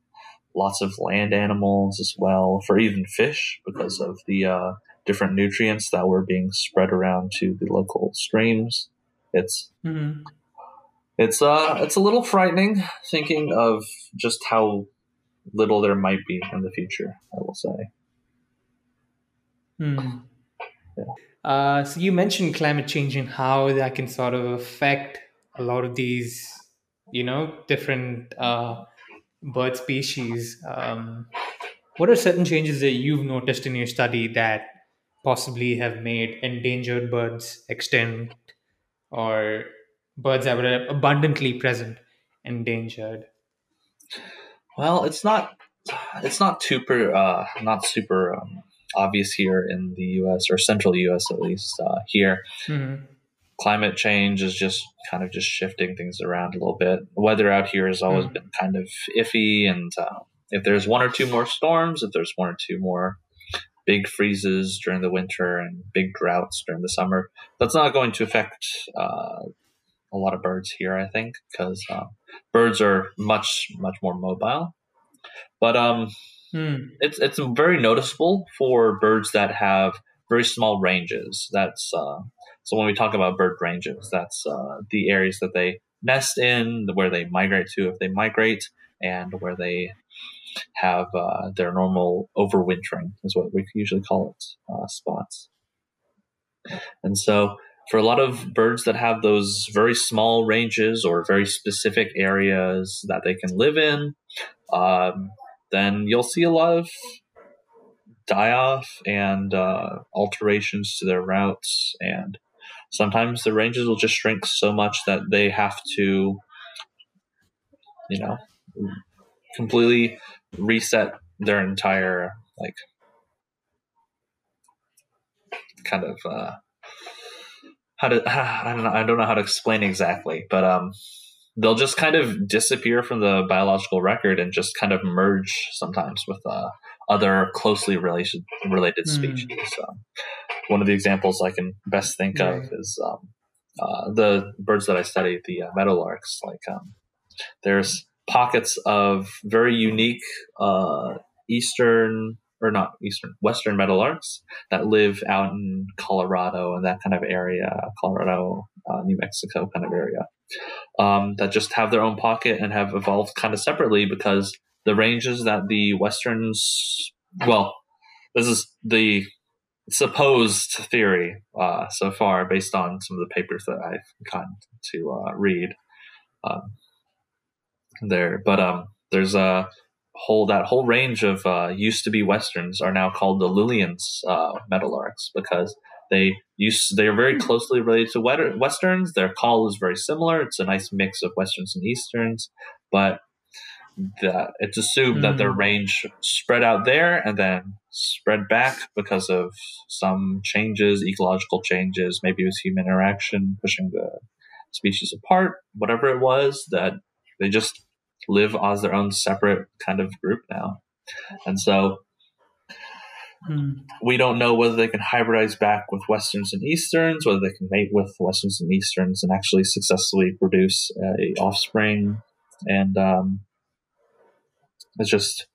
lots of land animals as well, for even fish because of the uh, different nutrients that were being spread around to the local streams. It's mm-hmm. it's uh it's a little frightening thinking of just how little there might be in the future, I will say. Hmm. Yeah. Uh, so you mentioned climate change and how that can sort of affect a lot of these, you know, different uh, bird species. Um, what are certain changes that you've noticed in your study that possibly have made endangered birds extinct, or birds that were abundantly present endangered? Well, it's not it's not super uh, not super um, obvious here in the U S, or central U S at least. Uh, here, mm-hmm. Climate change is just kind of just shifting things around a little bit. The weather out here has always mm-hmm. been kind of iffy, and uh, if there's one or two more storms, if there's one or two more big freezes during the winter and big droughts during the summer, that's not going to affect uh, a lot of birds here, I think, because uh, birds are much, much more mobile. But um, mm. it's it's very noticeable for birds that have very small ranges. That's uh, so when we talk about bird ranges, that's uh, the areas that they nest in, where they migrate to if they migrate, and where they have uh, their normal overwintering is what we usually call it, uh, spots. And so for a lot of birds that have those very small ranges or very specific areas that they can live in, um, then you'll see a lot of die-off and uh, alterations to their routes. And sometimes the ranges will just shrink so much that they have to, you know, completely reset their entire, like, kind of uh, how to I don't know I don't know how to explain exactly, but um, they'll just kind of disappear from the biological record and just kind of merge sometimes with uh, other closely related related species. Mm. So one of the examples I can best think yeah. of is um, uh, the birds that I study, the uh, meadowlarks. Like um, there's pockets of very unique uh, eastern, or not eastern, western meadowlarks that live out in Colorado and that kind of area, Colorado, uh, New Mexico kind of area, um, that just have their own pocket and have evolved kind of separately because the ranges that the westerns, well, this is the supposed theory uh, so far based on some of the papers that I've gotten to uh, read. Um, there but um there's a whole that whole range of uh used to be westerns are now called the Lillian's uh meadowlarks because they used they are very closely related to westerns. Their call is very similar. It's a nice mix of westerns and easterns, but the, it's assumed mm. that their range spread out there and then spread back because of some changes, ecological changes, maybe it was human interaction pushing the species apart, whatever it was, that they just live as their own separate kind of group now. And so hmm. we don't know whether they can hybridize back with westerns and easterns, whether they can mate with westerns and easterns and actually successfully produce a offspring. And um, it's just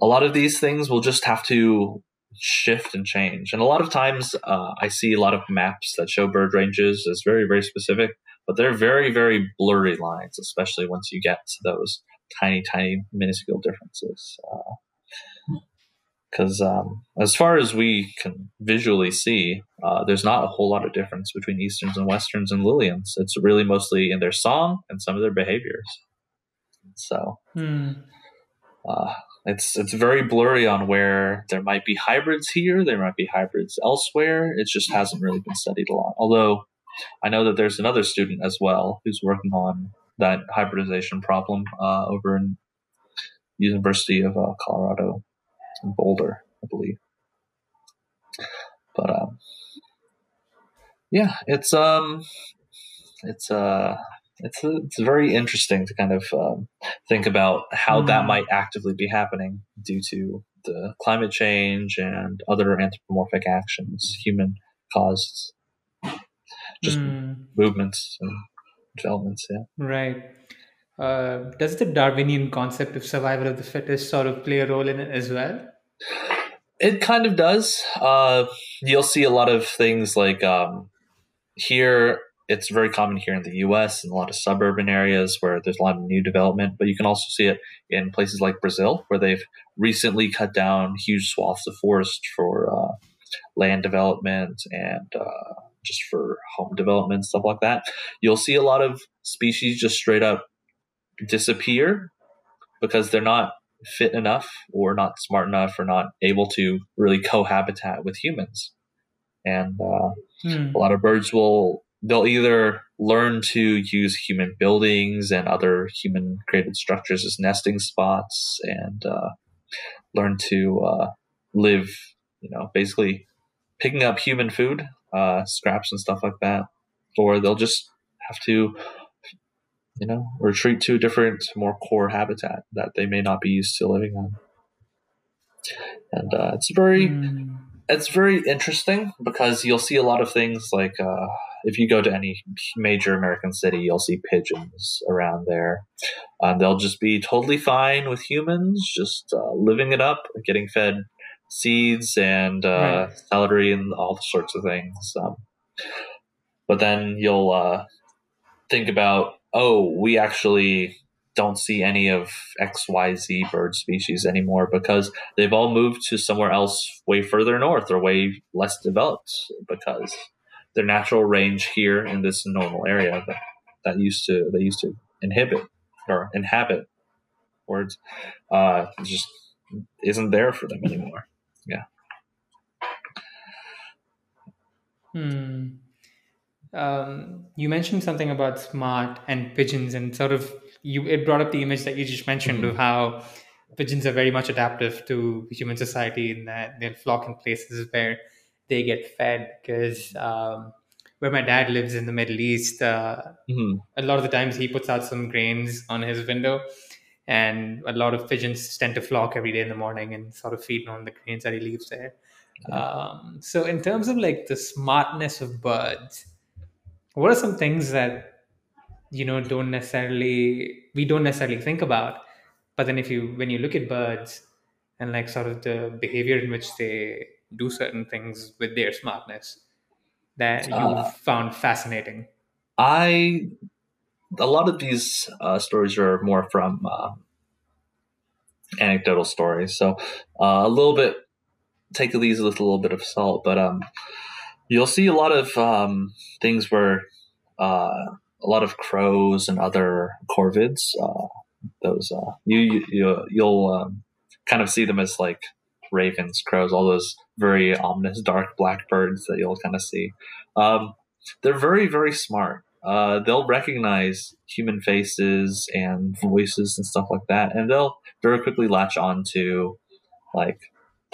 a lot of these things will just have to shift and change. And a lot of times uh, I see a lot of maps that show bird ranges as very, very specific, but they're very, very blurry lines, especially once you get to those tiny, tiny, minuscule differences. Because uh, um, as far as we can visually see, uh, there's not a whole lot of difference between Easterns and Westerns and Lillians. It's really mostly in their song and some of their behaviors. So hmm. uh, it's it's very blurry on where there might be hybrids here, there might be hybrids elsewhere. It just hasn't really been studied a lot. Although I know that there's another student as well who's working on that hybridization problem uh, over in University of uh, Colorado in Boulder, I believe. But um, yeah, it's um, it's uh, it's uh, it's very interesting to kind of um, think about how mm. that might actively be happening due to the climate change and other anthropomorphic actions, human caused. Just mm. movements and developments, yeah. Right. Uh, does the Darwinian concept of survival of the fittest sort of play a role in it as well? It kind of does. Uh, you'll see a lot of things like um, here, it's very common here in the U S and a lot of suburban areas where there's a lot of new development, but you can also see it in places like Brazil where they've recently cut down huge swaths of forest for uh, land development and uh, just for home development, stuff like that. You'll see a lot of species just straight up disappear because they're not fit enough or not smart enough or not able to really cohabitat with humans. And uh, hmm. a lot of birds will, they'll either learn to use human buildings and other human created structures as nesting spots and uh, learn to uh, live, you know, basically picking up human food, uh, scraps and stuff like that, or they'll just have to, you know, retreat to a different, more core habitat that they may not be used to living on. And uh, it's very, mm. it's very interesting because you'll see a lot of things like uh, if you go to any major American city, you'll see pigeons around there. Um, they'll just be totally fine with humans, just uh, living it up, getting fed seeds and uh, right. celery and all sorts of things. Um, but then you'll uh, think about, oh, we actually don't see any of X Y Z bird species anymore because they've all moved to somewhere else way further north or way less developed because their natural range here in this normal area that, that used to they used to inhibit or inhabit words uh, just isn't there for them anymore. Yeah. Hmm. Um, you mentioned something about smart and pigeons, and sort of you it brought up the image that you just mentioned mm-hmm. of how pigeons are very much adaptive to human society in that they'll flock in places where they get fed. Because um, where my dad lives in the Middle East, uh, mm-hmm. a lot of the times he puts out some grains on his window, and a lot of pigeons tend to flock every day in the morning and sort of feed on the grains that he leaves there. Mm-hmm. Um, so in terms of like the smartness of birds, what are some things that, you know, don't necessarily, we don't necessarily think about, but then if you, when you look at birds and like sort of the behavior in which they do certain things with their smartness that you uh, found fascinating? I, a lot of these uh, stories are more from uh, anecdotal stories. So uh, a little bit, take these with a little bit of salt, but, um, you'll see a lot of um, things where uh, a lot of crows and other corvids, uh, those uh, you, you, you, you'll um, kind of see them as like ravens, crows, all those very ominous dark black birds that you'll kind of see. Um, they're very, very smart. Uh, they'll recognize human faces and voices and stuff like that, and they'll very quickly latch on to like,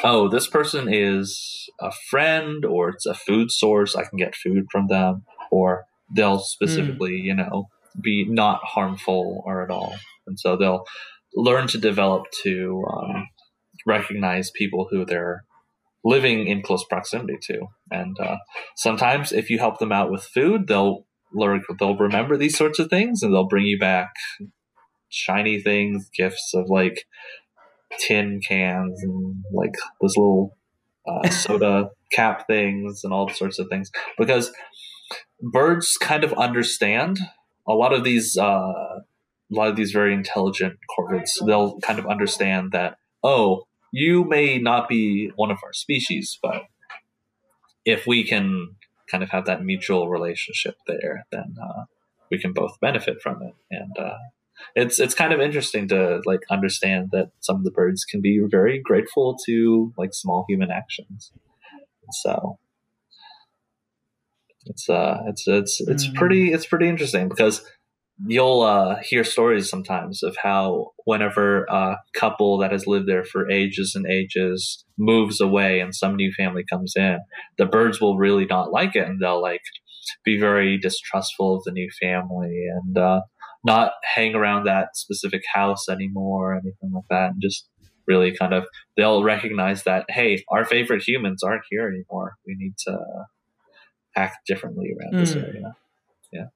oh, this person is a friend, or it's a food source. I can get food from them, or they'll specifically, mm. you know, be not harmful or at all. And so they'll learn to develop to um, recognize people who they're living in close proximity to. And uh, sometimes if you help them out with food, they'll learn, they'll remember these sorts of things, and they'll bring you back shiny things, gifts of like tin cans and like those little uh, soda cap things and all sorts of things, because birds kind of understand a lot of these uh, a lot of these very intelligent corvids. They'll kind of understand that, oh, you may not be one of our species, but if we can kind of have that mutual relationship there, then uh, we can both benefit from it. And uh It's it's kind of interesting to like understand that some of the birds can be very grateful to like small human actions. So it's uh it's it's it's mm. pretty it's pretty interesting, because you'll uh, hear stories sometimes of how whenever a couple that has lived there for ages and ages moves away and some new family comes in, the birds will really not like it, and they'll like be very distrustful of the new family and uh, not hang around that specific house anymore or anything like that. And just really kind of, they'll recognize that, hey, our favorite humans aren't here anymore. We need to act differently around mm. this area. Yeah.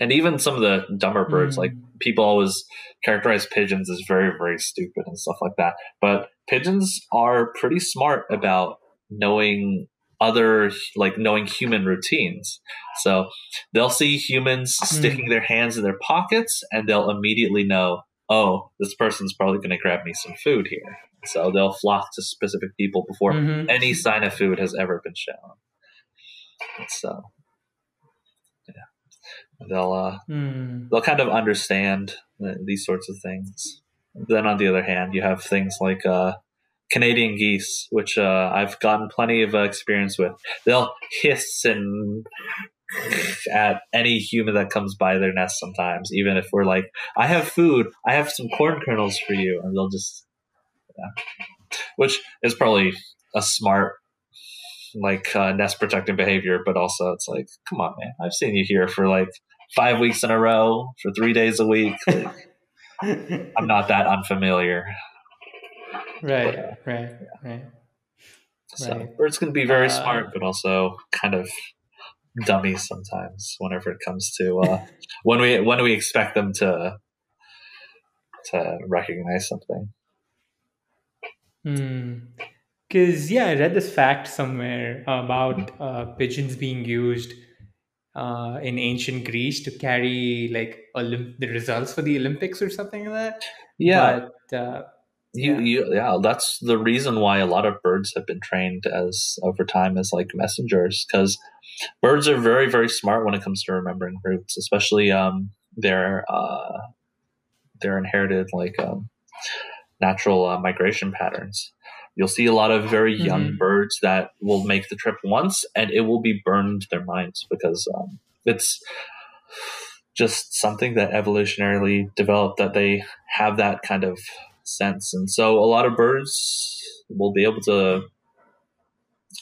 And even some of the dumber birds, mm. like people always characterize pigeons as very, very stupid and stuff like that. But pigeons are pretty smart about knowing other, like knowing human routines. So they'll see humans sticking mm. their hands in their pockets, and they'll immediately know, oh, this person's probably going to grab me some food here. So they'll flock to specific people before mm-hmm. any sign of food has ever been shown. It's uh, yeah, they'll uh, mm. they'll kind of understand these sorts of things. Then on the other hand, you have things like uh, Canadian geese, which uh, I've gotten plenty of uh, experience with. They'll hiss and at any human that comes by their nest sometimes, even if we're like, I have food, I have some corn kernels for you, and they'll just yeah. Which is probably a smart like uh, nest protecting behavior, but also it's like, come on, man, I've seen you here for like five weeks in a row for three days a week. Like, I'm not that unfamiliar. Right, but, uh, right, yeah. right. So right. Birds can be very uh, smart, but also kind of dummies sometimes. Whenever it comes to uh, when we when we expect them to to recognize something. Because mm. yeah, I read this fact somewhere about uh, pigeons being used uh, in ancient Greece to carry like Olymp- the results for the Olympics or something like that. Yeah. But, uh, You, yeah. You, yeah, that's the reason why a lot of birds have been trained as over time as like messengers, because birds are very, very smart when it comes to remembering roots, especially um, their uh, their inherited like um, natural uh, migration patterns. You'll see a lot of very young mm-hmm. birds that will make the trip once, and it will be burned to their minds because um, it's just something that evolutionarily developed that they have that kind of sense. And so a lot of birds will be able to,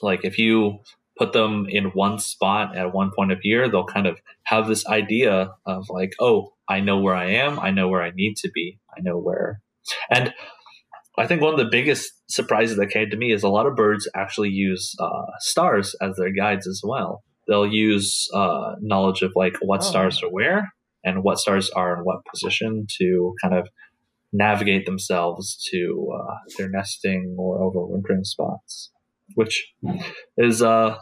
like, if you put them in one spot at one point of year, they'll kind of have this idea of like, oh, I know where I am, I know where I need to be, I know where. And I think one of the biggest surprises that came to me is a lot of birds actually use uh stars as their guides as well. They'll use uh knowledge of like what oh. stars are where and what stars are in what position to kind of navigate themselves to uh, their nesting or overwintering spots, which is, uh,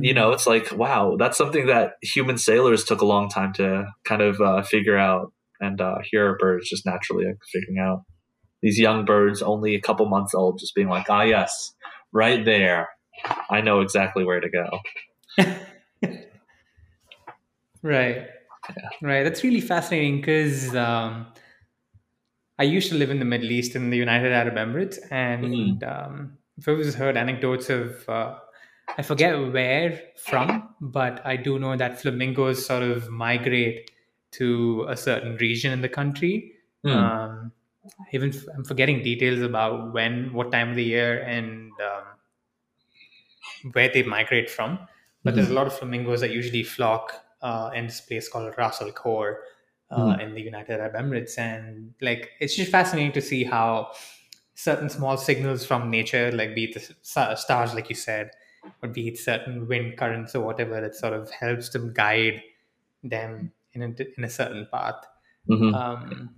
you know, it's like, wow, that's something that human sailors took a long time to kind of uh, figure out. And uh, here are birds just naturally like, figuring out these young birds, only a couple months old, just being like, ah, yes, right there. I know exactly where to go. Right. Yeah. Right. That's really fascinating because, um, I used to live in the Middle East in the United Arab Emirates, and mm-hmm. um, I've always heard anecdotes of, uh, I forget where from, but I do know that flamingos sort of migrate to a certain region in the country. Mm. Um, even f- I'm forgetting details about when, what time of the year, and um, where they migrate from. But mm-hmm. there's a lot of flamingos that usually flock uh, in this place called Ras Al Khor. Uh, in the United Arab Emirates, and like it's just fascinating to see how certain small signals from nature, like be it the stars, like you said, or be it certain wind currents or whatever, that sort of helps them guide them in a, in a certain path. Mm-hmm. Um,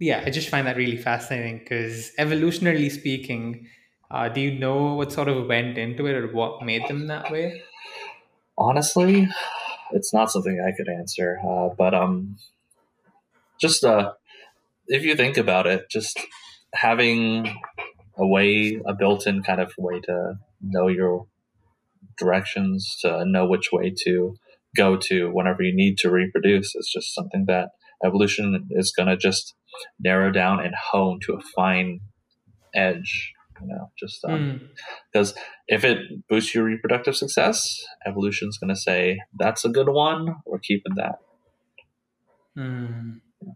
yeah, I just find that really fascinating because evolutionarily speaking, uh, do you know what sort of went into it or what made them that way? Honestly, it's not something I could answer, uh, but um, just uh, if you think about it, just having a way, a built-in kind of way to know your directions, to know which way to go to whenever you need to reproduce, is just something that evolution is going to just narrow down and hone to a fine edge. You know, just um, because mm. if it boosts your reproductive success, evolution's going to say that's a good one. We're keeping that. Mm. Yeah.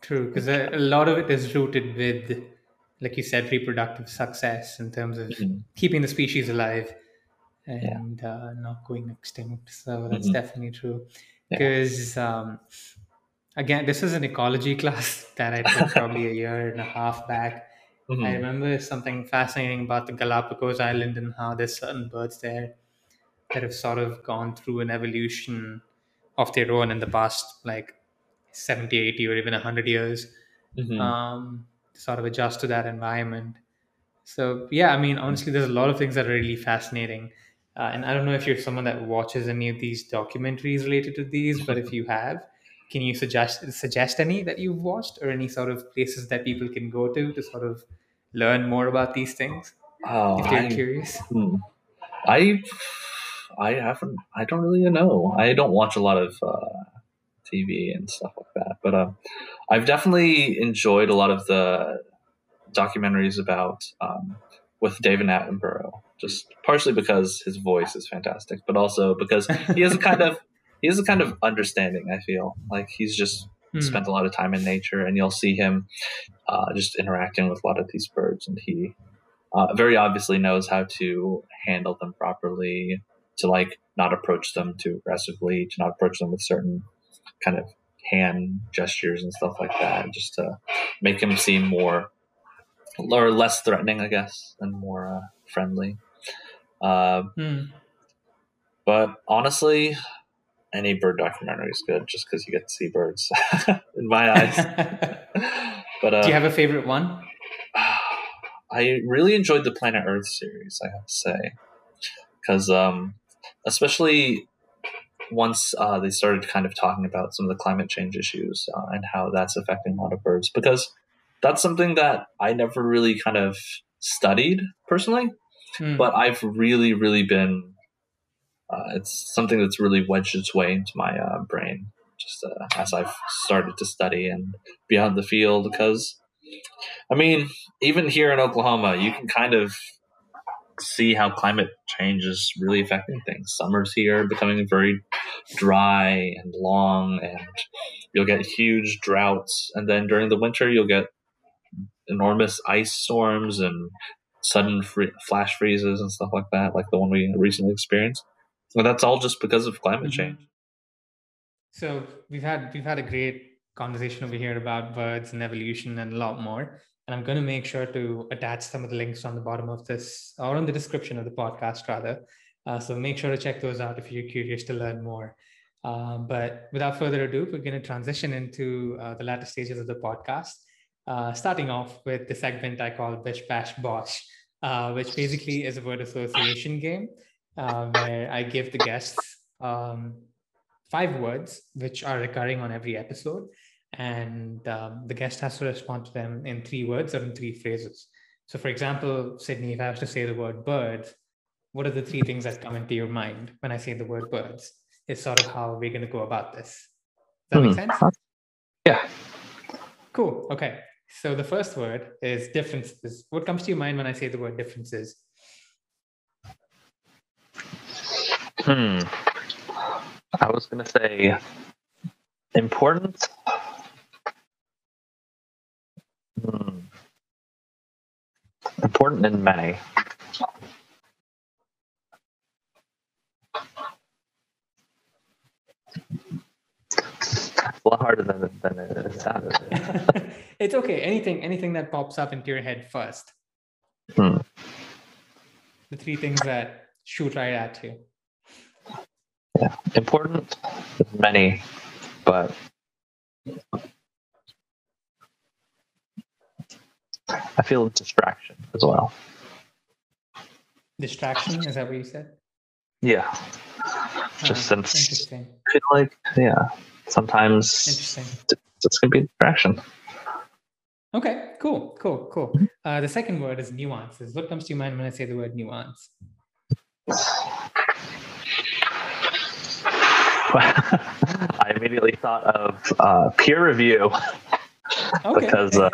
True, because a, a lot of it is rooted with, like you said, reproductive success in terms of mm-hmm. keeping the species alive and yeah. uh, not going extinct. So that's mm-hmm. definitely true. Because yeah. um, again, this is an ecology class that I took probably a year and a half back. Mm-hmm. I remember something fascinating about the Galapagos Island and how there's certain birds there that have sort of gone through an evolution of their own in the past, like seventy, eighty, or even one hundred years, mm-hmm. um, to sort of adjust to that environment. So, yeah, I mean, honestly, there's a lot of things that are really fascinating. Uh, and I don't know if you're someone that watches any of these documentaries related to these, but if you have, can you suggest suggest any that you've watched or any sort of places that people can go to to sort of learn more about these things, oh, if they're I, curious? Hmm. I I haven't. I don't really know. I don't watch a lot of uh, T V and stuff like that, but um, I've definitely enjoyed a lot of the documentaries about um, with David Attenborough. Just partially because his voice is fantastic, but also because he has a kind of he has a kind of understanding. I feel like he's just mm. spent a lot of time in nature, and you'll see him uh, just interacting with a lot of these birds, and he uh, very obviously knows how to handle them properly, to like not approach them too aggressively, to not approach them with certain kind of hand gestures and stuff like that, just to make him seem more or less threatening, I guess, and more uh, friendly. Uh, mm. But honestly, any bird documentary is good just because you get to see birds in my eyes. But uh, do you have a favorite one? I really enjoyed the Planet Earth series, I have to say, because um, especially once uh, they started kind of talking about some of the climate change issues uh, and how that's affecting a lot of birds, because that's something that I never really kind of studied personally. Mm. But I've really, really been, uh, it's something that's really wedged its way into my uh, brain just uh, as I've started to study and be out in the field. Because, I mean, even here in Oklahoma, you can kind of see how climate change is really affecting things. Summers here are becoming very dry and long, and you'll get huge droughts. And then during the winter, you'll get enormous ice storms and sudden free, flash freezes and stuff like that, like the one we recently experienced. Well, that's all just because of climate change. So we've had we've had a great conversation over here about birds and evolution and a lot more. And I'm going to make sure to attach some of the links on the bottom of this, or on the description of the podcast rather. Uh, so make sure to check those out if you're curious to learn more. Uh, but without further ado, we're going to transition into uh, the latter stages of the podcast. Uh, starting off with the segment I call Bish Bash Bosh, uh, which basically is a word association game uh, where I give the guests um, five words which are recurring on every episode, and um, the guest has to respond to them in three words or in three phrases. So for example, Sydney, if I was to say the word birds, what are the three things that come into your mind when I say the word birds? Is sort of how we're going to go about this. Does that mm. make sense? Yeah. Cool. Okay. So the first word is differences. What comes to your mind when I say the word differences? Hmm. I was going to say important. Hmm. Important in many. It's a lot harder than, than it sounded. It's okay. Anything, anything that pops up into your head first. Hmm. The three things that shoot right at you. Yeah, important, many, but I feel distraction as well. Distraction? Is that what you said? Yeah. Just oh, since I feel like, yeah, sometimes interesting. It's going to be a distraction. Okay, cool, cool, cool. Uh, the second word is nuances. What comes to your mind when I say the word nuance? I immediately thought of uh, peer review. Okay. Because uh,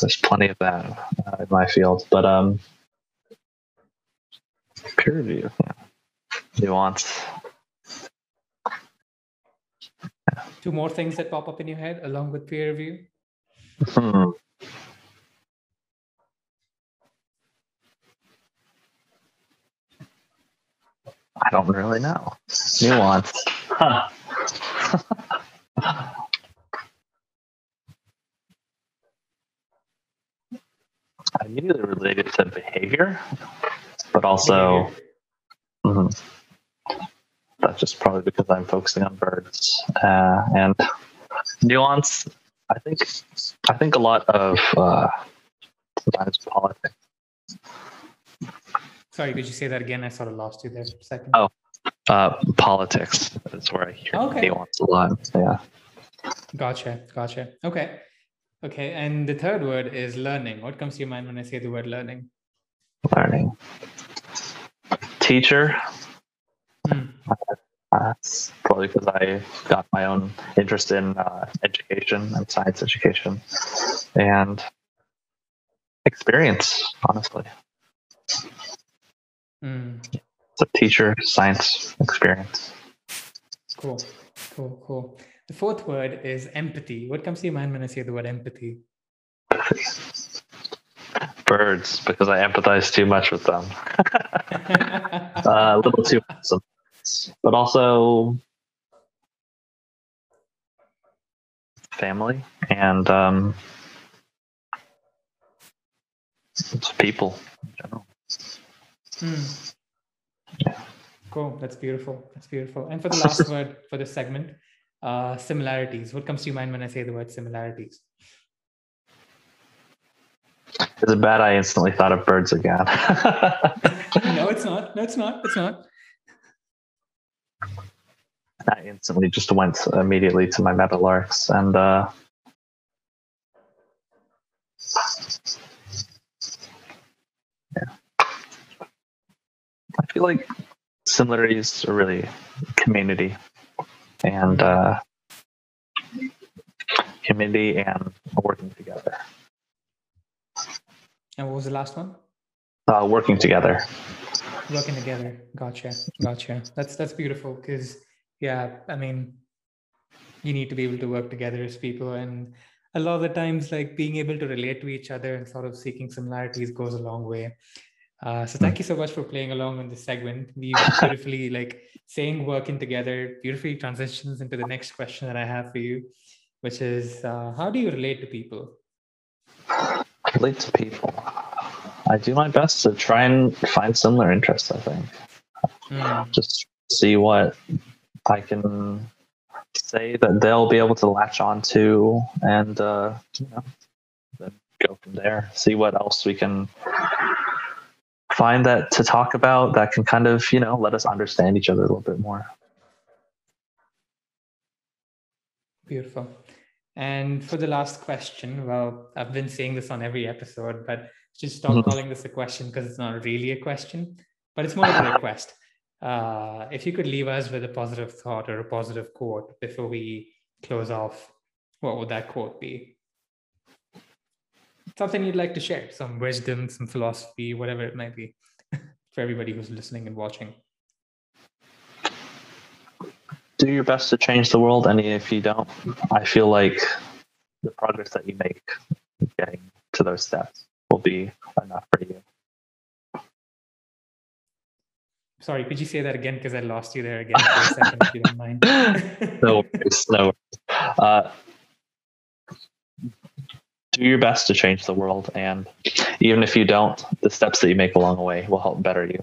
there's plenty of that uh, in my field. But um, peer review, yeah. Nuance. Yeah. Two more things that pop up in your head along with peer review. Hmm. I don't really know. Nuance. Huh. I immediately related to behavior, but also behavior. Mm-hmm, that's just probably because I'm focusing on birds uh, and nuance. I think I think a lot of uh, sometimes politics. Sorry, could you say that again? I sort of lost you there for a second. Oh, uh, politics is where I hear okay. nuance a lot. Yeah. Gotcha, gotcha. Okay, okay. And the third word is learning. What comes to your mind when I say the word learning? Learning. teacher. Mm. Uh, it's probably because I got my own interest in uh, education and science education and experience, honestly. Mm. It's a teacher, science, experience. Cool, cool, cool. The fourth word is empathy. What comes to your mind when I say the word empathy? Birds, because I empathize too much with them. uh, a little too much sometimes. But also family and um, people in general. Mm. Yeah. Cool. That's beautiful. That's beautiful. And for the last word for this segment, uh, similarities. What comes to your mind when I say the word similarities? Is it bad I instantly thought of birds again? No, it's not. No, it's not. It's not. I instantly just went immediately to my meadowlarks and uh, yeah. I feel like similarities are really community and uh, community and working together. And what was the last one? Uh, working together. Working together. Gotcha. Gotcha. That's that's beautiful because. Yeah, I mean, you need to be able to work together as people. And a lot of the times, like being able to relate to each other and sort of seeking similarities goes a long way. Uh, so thank you so much for playing along on this segment. We beautifully, like saying working together, beautifully transitions into the next question that I have for you, which is, uh, how do you relate to people? Relate to people. I do my best to try and find similar interests, I think. Mm. Just see what I can say that they'll be able to latch on to and uh, you know, then go from there, see what else we can find that to talk about that can kind of, you know, let us understand each other a little bit more. Beautiful. And for the last question, well, I've been saying this on every episode, but just stop mm-hmm. calling this a question because it's not really a question, but it's more of a request. Uh, if you could leave us with a positive thought or a positive quote before we close off, what would that quote be? Something you'd like to share, some wisdom, some philosophy, whatever it might be, for everybody who's listening and watching. Do your best to change the world, and if you don't, I feel like the progress that you make getting to those steps will be enough for you. Sorry, could you say that again? Because I lost you there again for a second, if you don't mind. No worries, no worries. Uh, do your best to change the world. And even if you don't, the steps that you make along the way will help better you.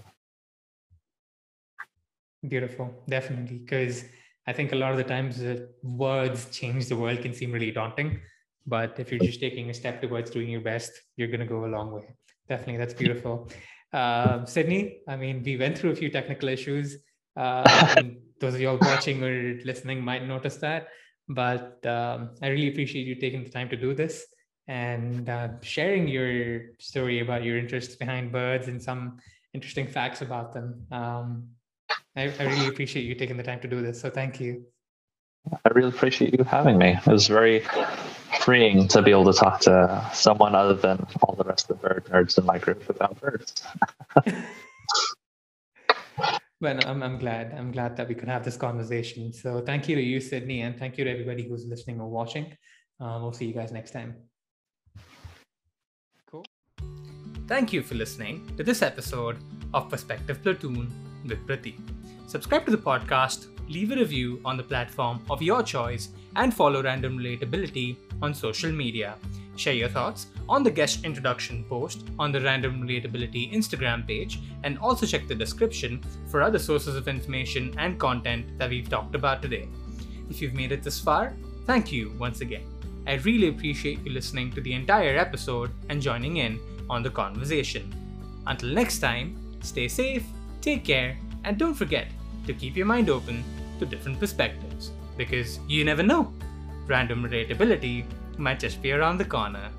Beautiful, definitely. Because I think a lot of the times the words change the world can seem really daunting. But if you're just taking a step towards doing your best, you're going to go a long way. Definitely, that's beautiful. Um, Sydney, I mean, we went through a few technical issues. Uh, those of you all watching or listening might notice that, but um, I really appreciate you taking the time to do this and uh, sharing your story about your interests behind birds and some interesting facts about them. Um, I, I really appreciate you taking the time to do this. So thank you. I really appreciate you having me. It was very freeing to be able to talk to someone other than all the rest of the bird nerds in my group about birds. Well, I'm, I'm glad. I'm glad that we could have this conversation. So thank you to you, Sydney, and thank you to everybody who's listening or watching. Um, we'll see you guys next time. Cool. Thank you for listening to this episode of Perspective Platoon with Pratik. Subscribe to the podcast, leave a review on the platform of your choice, and follow Random Relatability on social media. Share your thoughts on the guest introduction post on the Random Relatability Instagram page, and also check the description for other sources of information and content that we've talked about today. If you've made it this far, thank you once again. I really appreciate you listening to the entire episode and joining in on the conversation. Until next time, stay safe, take care, and don't forget to keep your mind open to different perspectives, because you never know, random relatability might just be around the corner.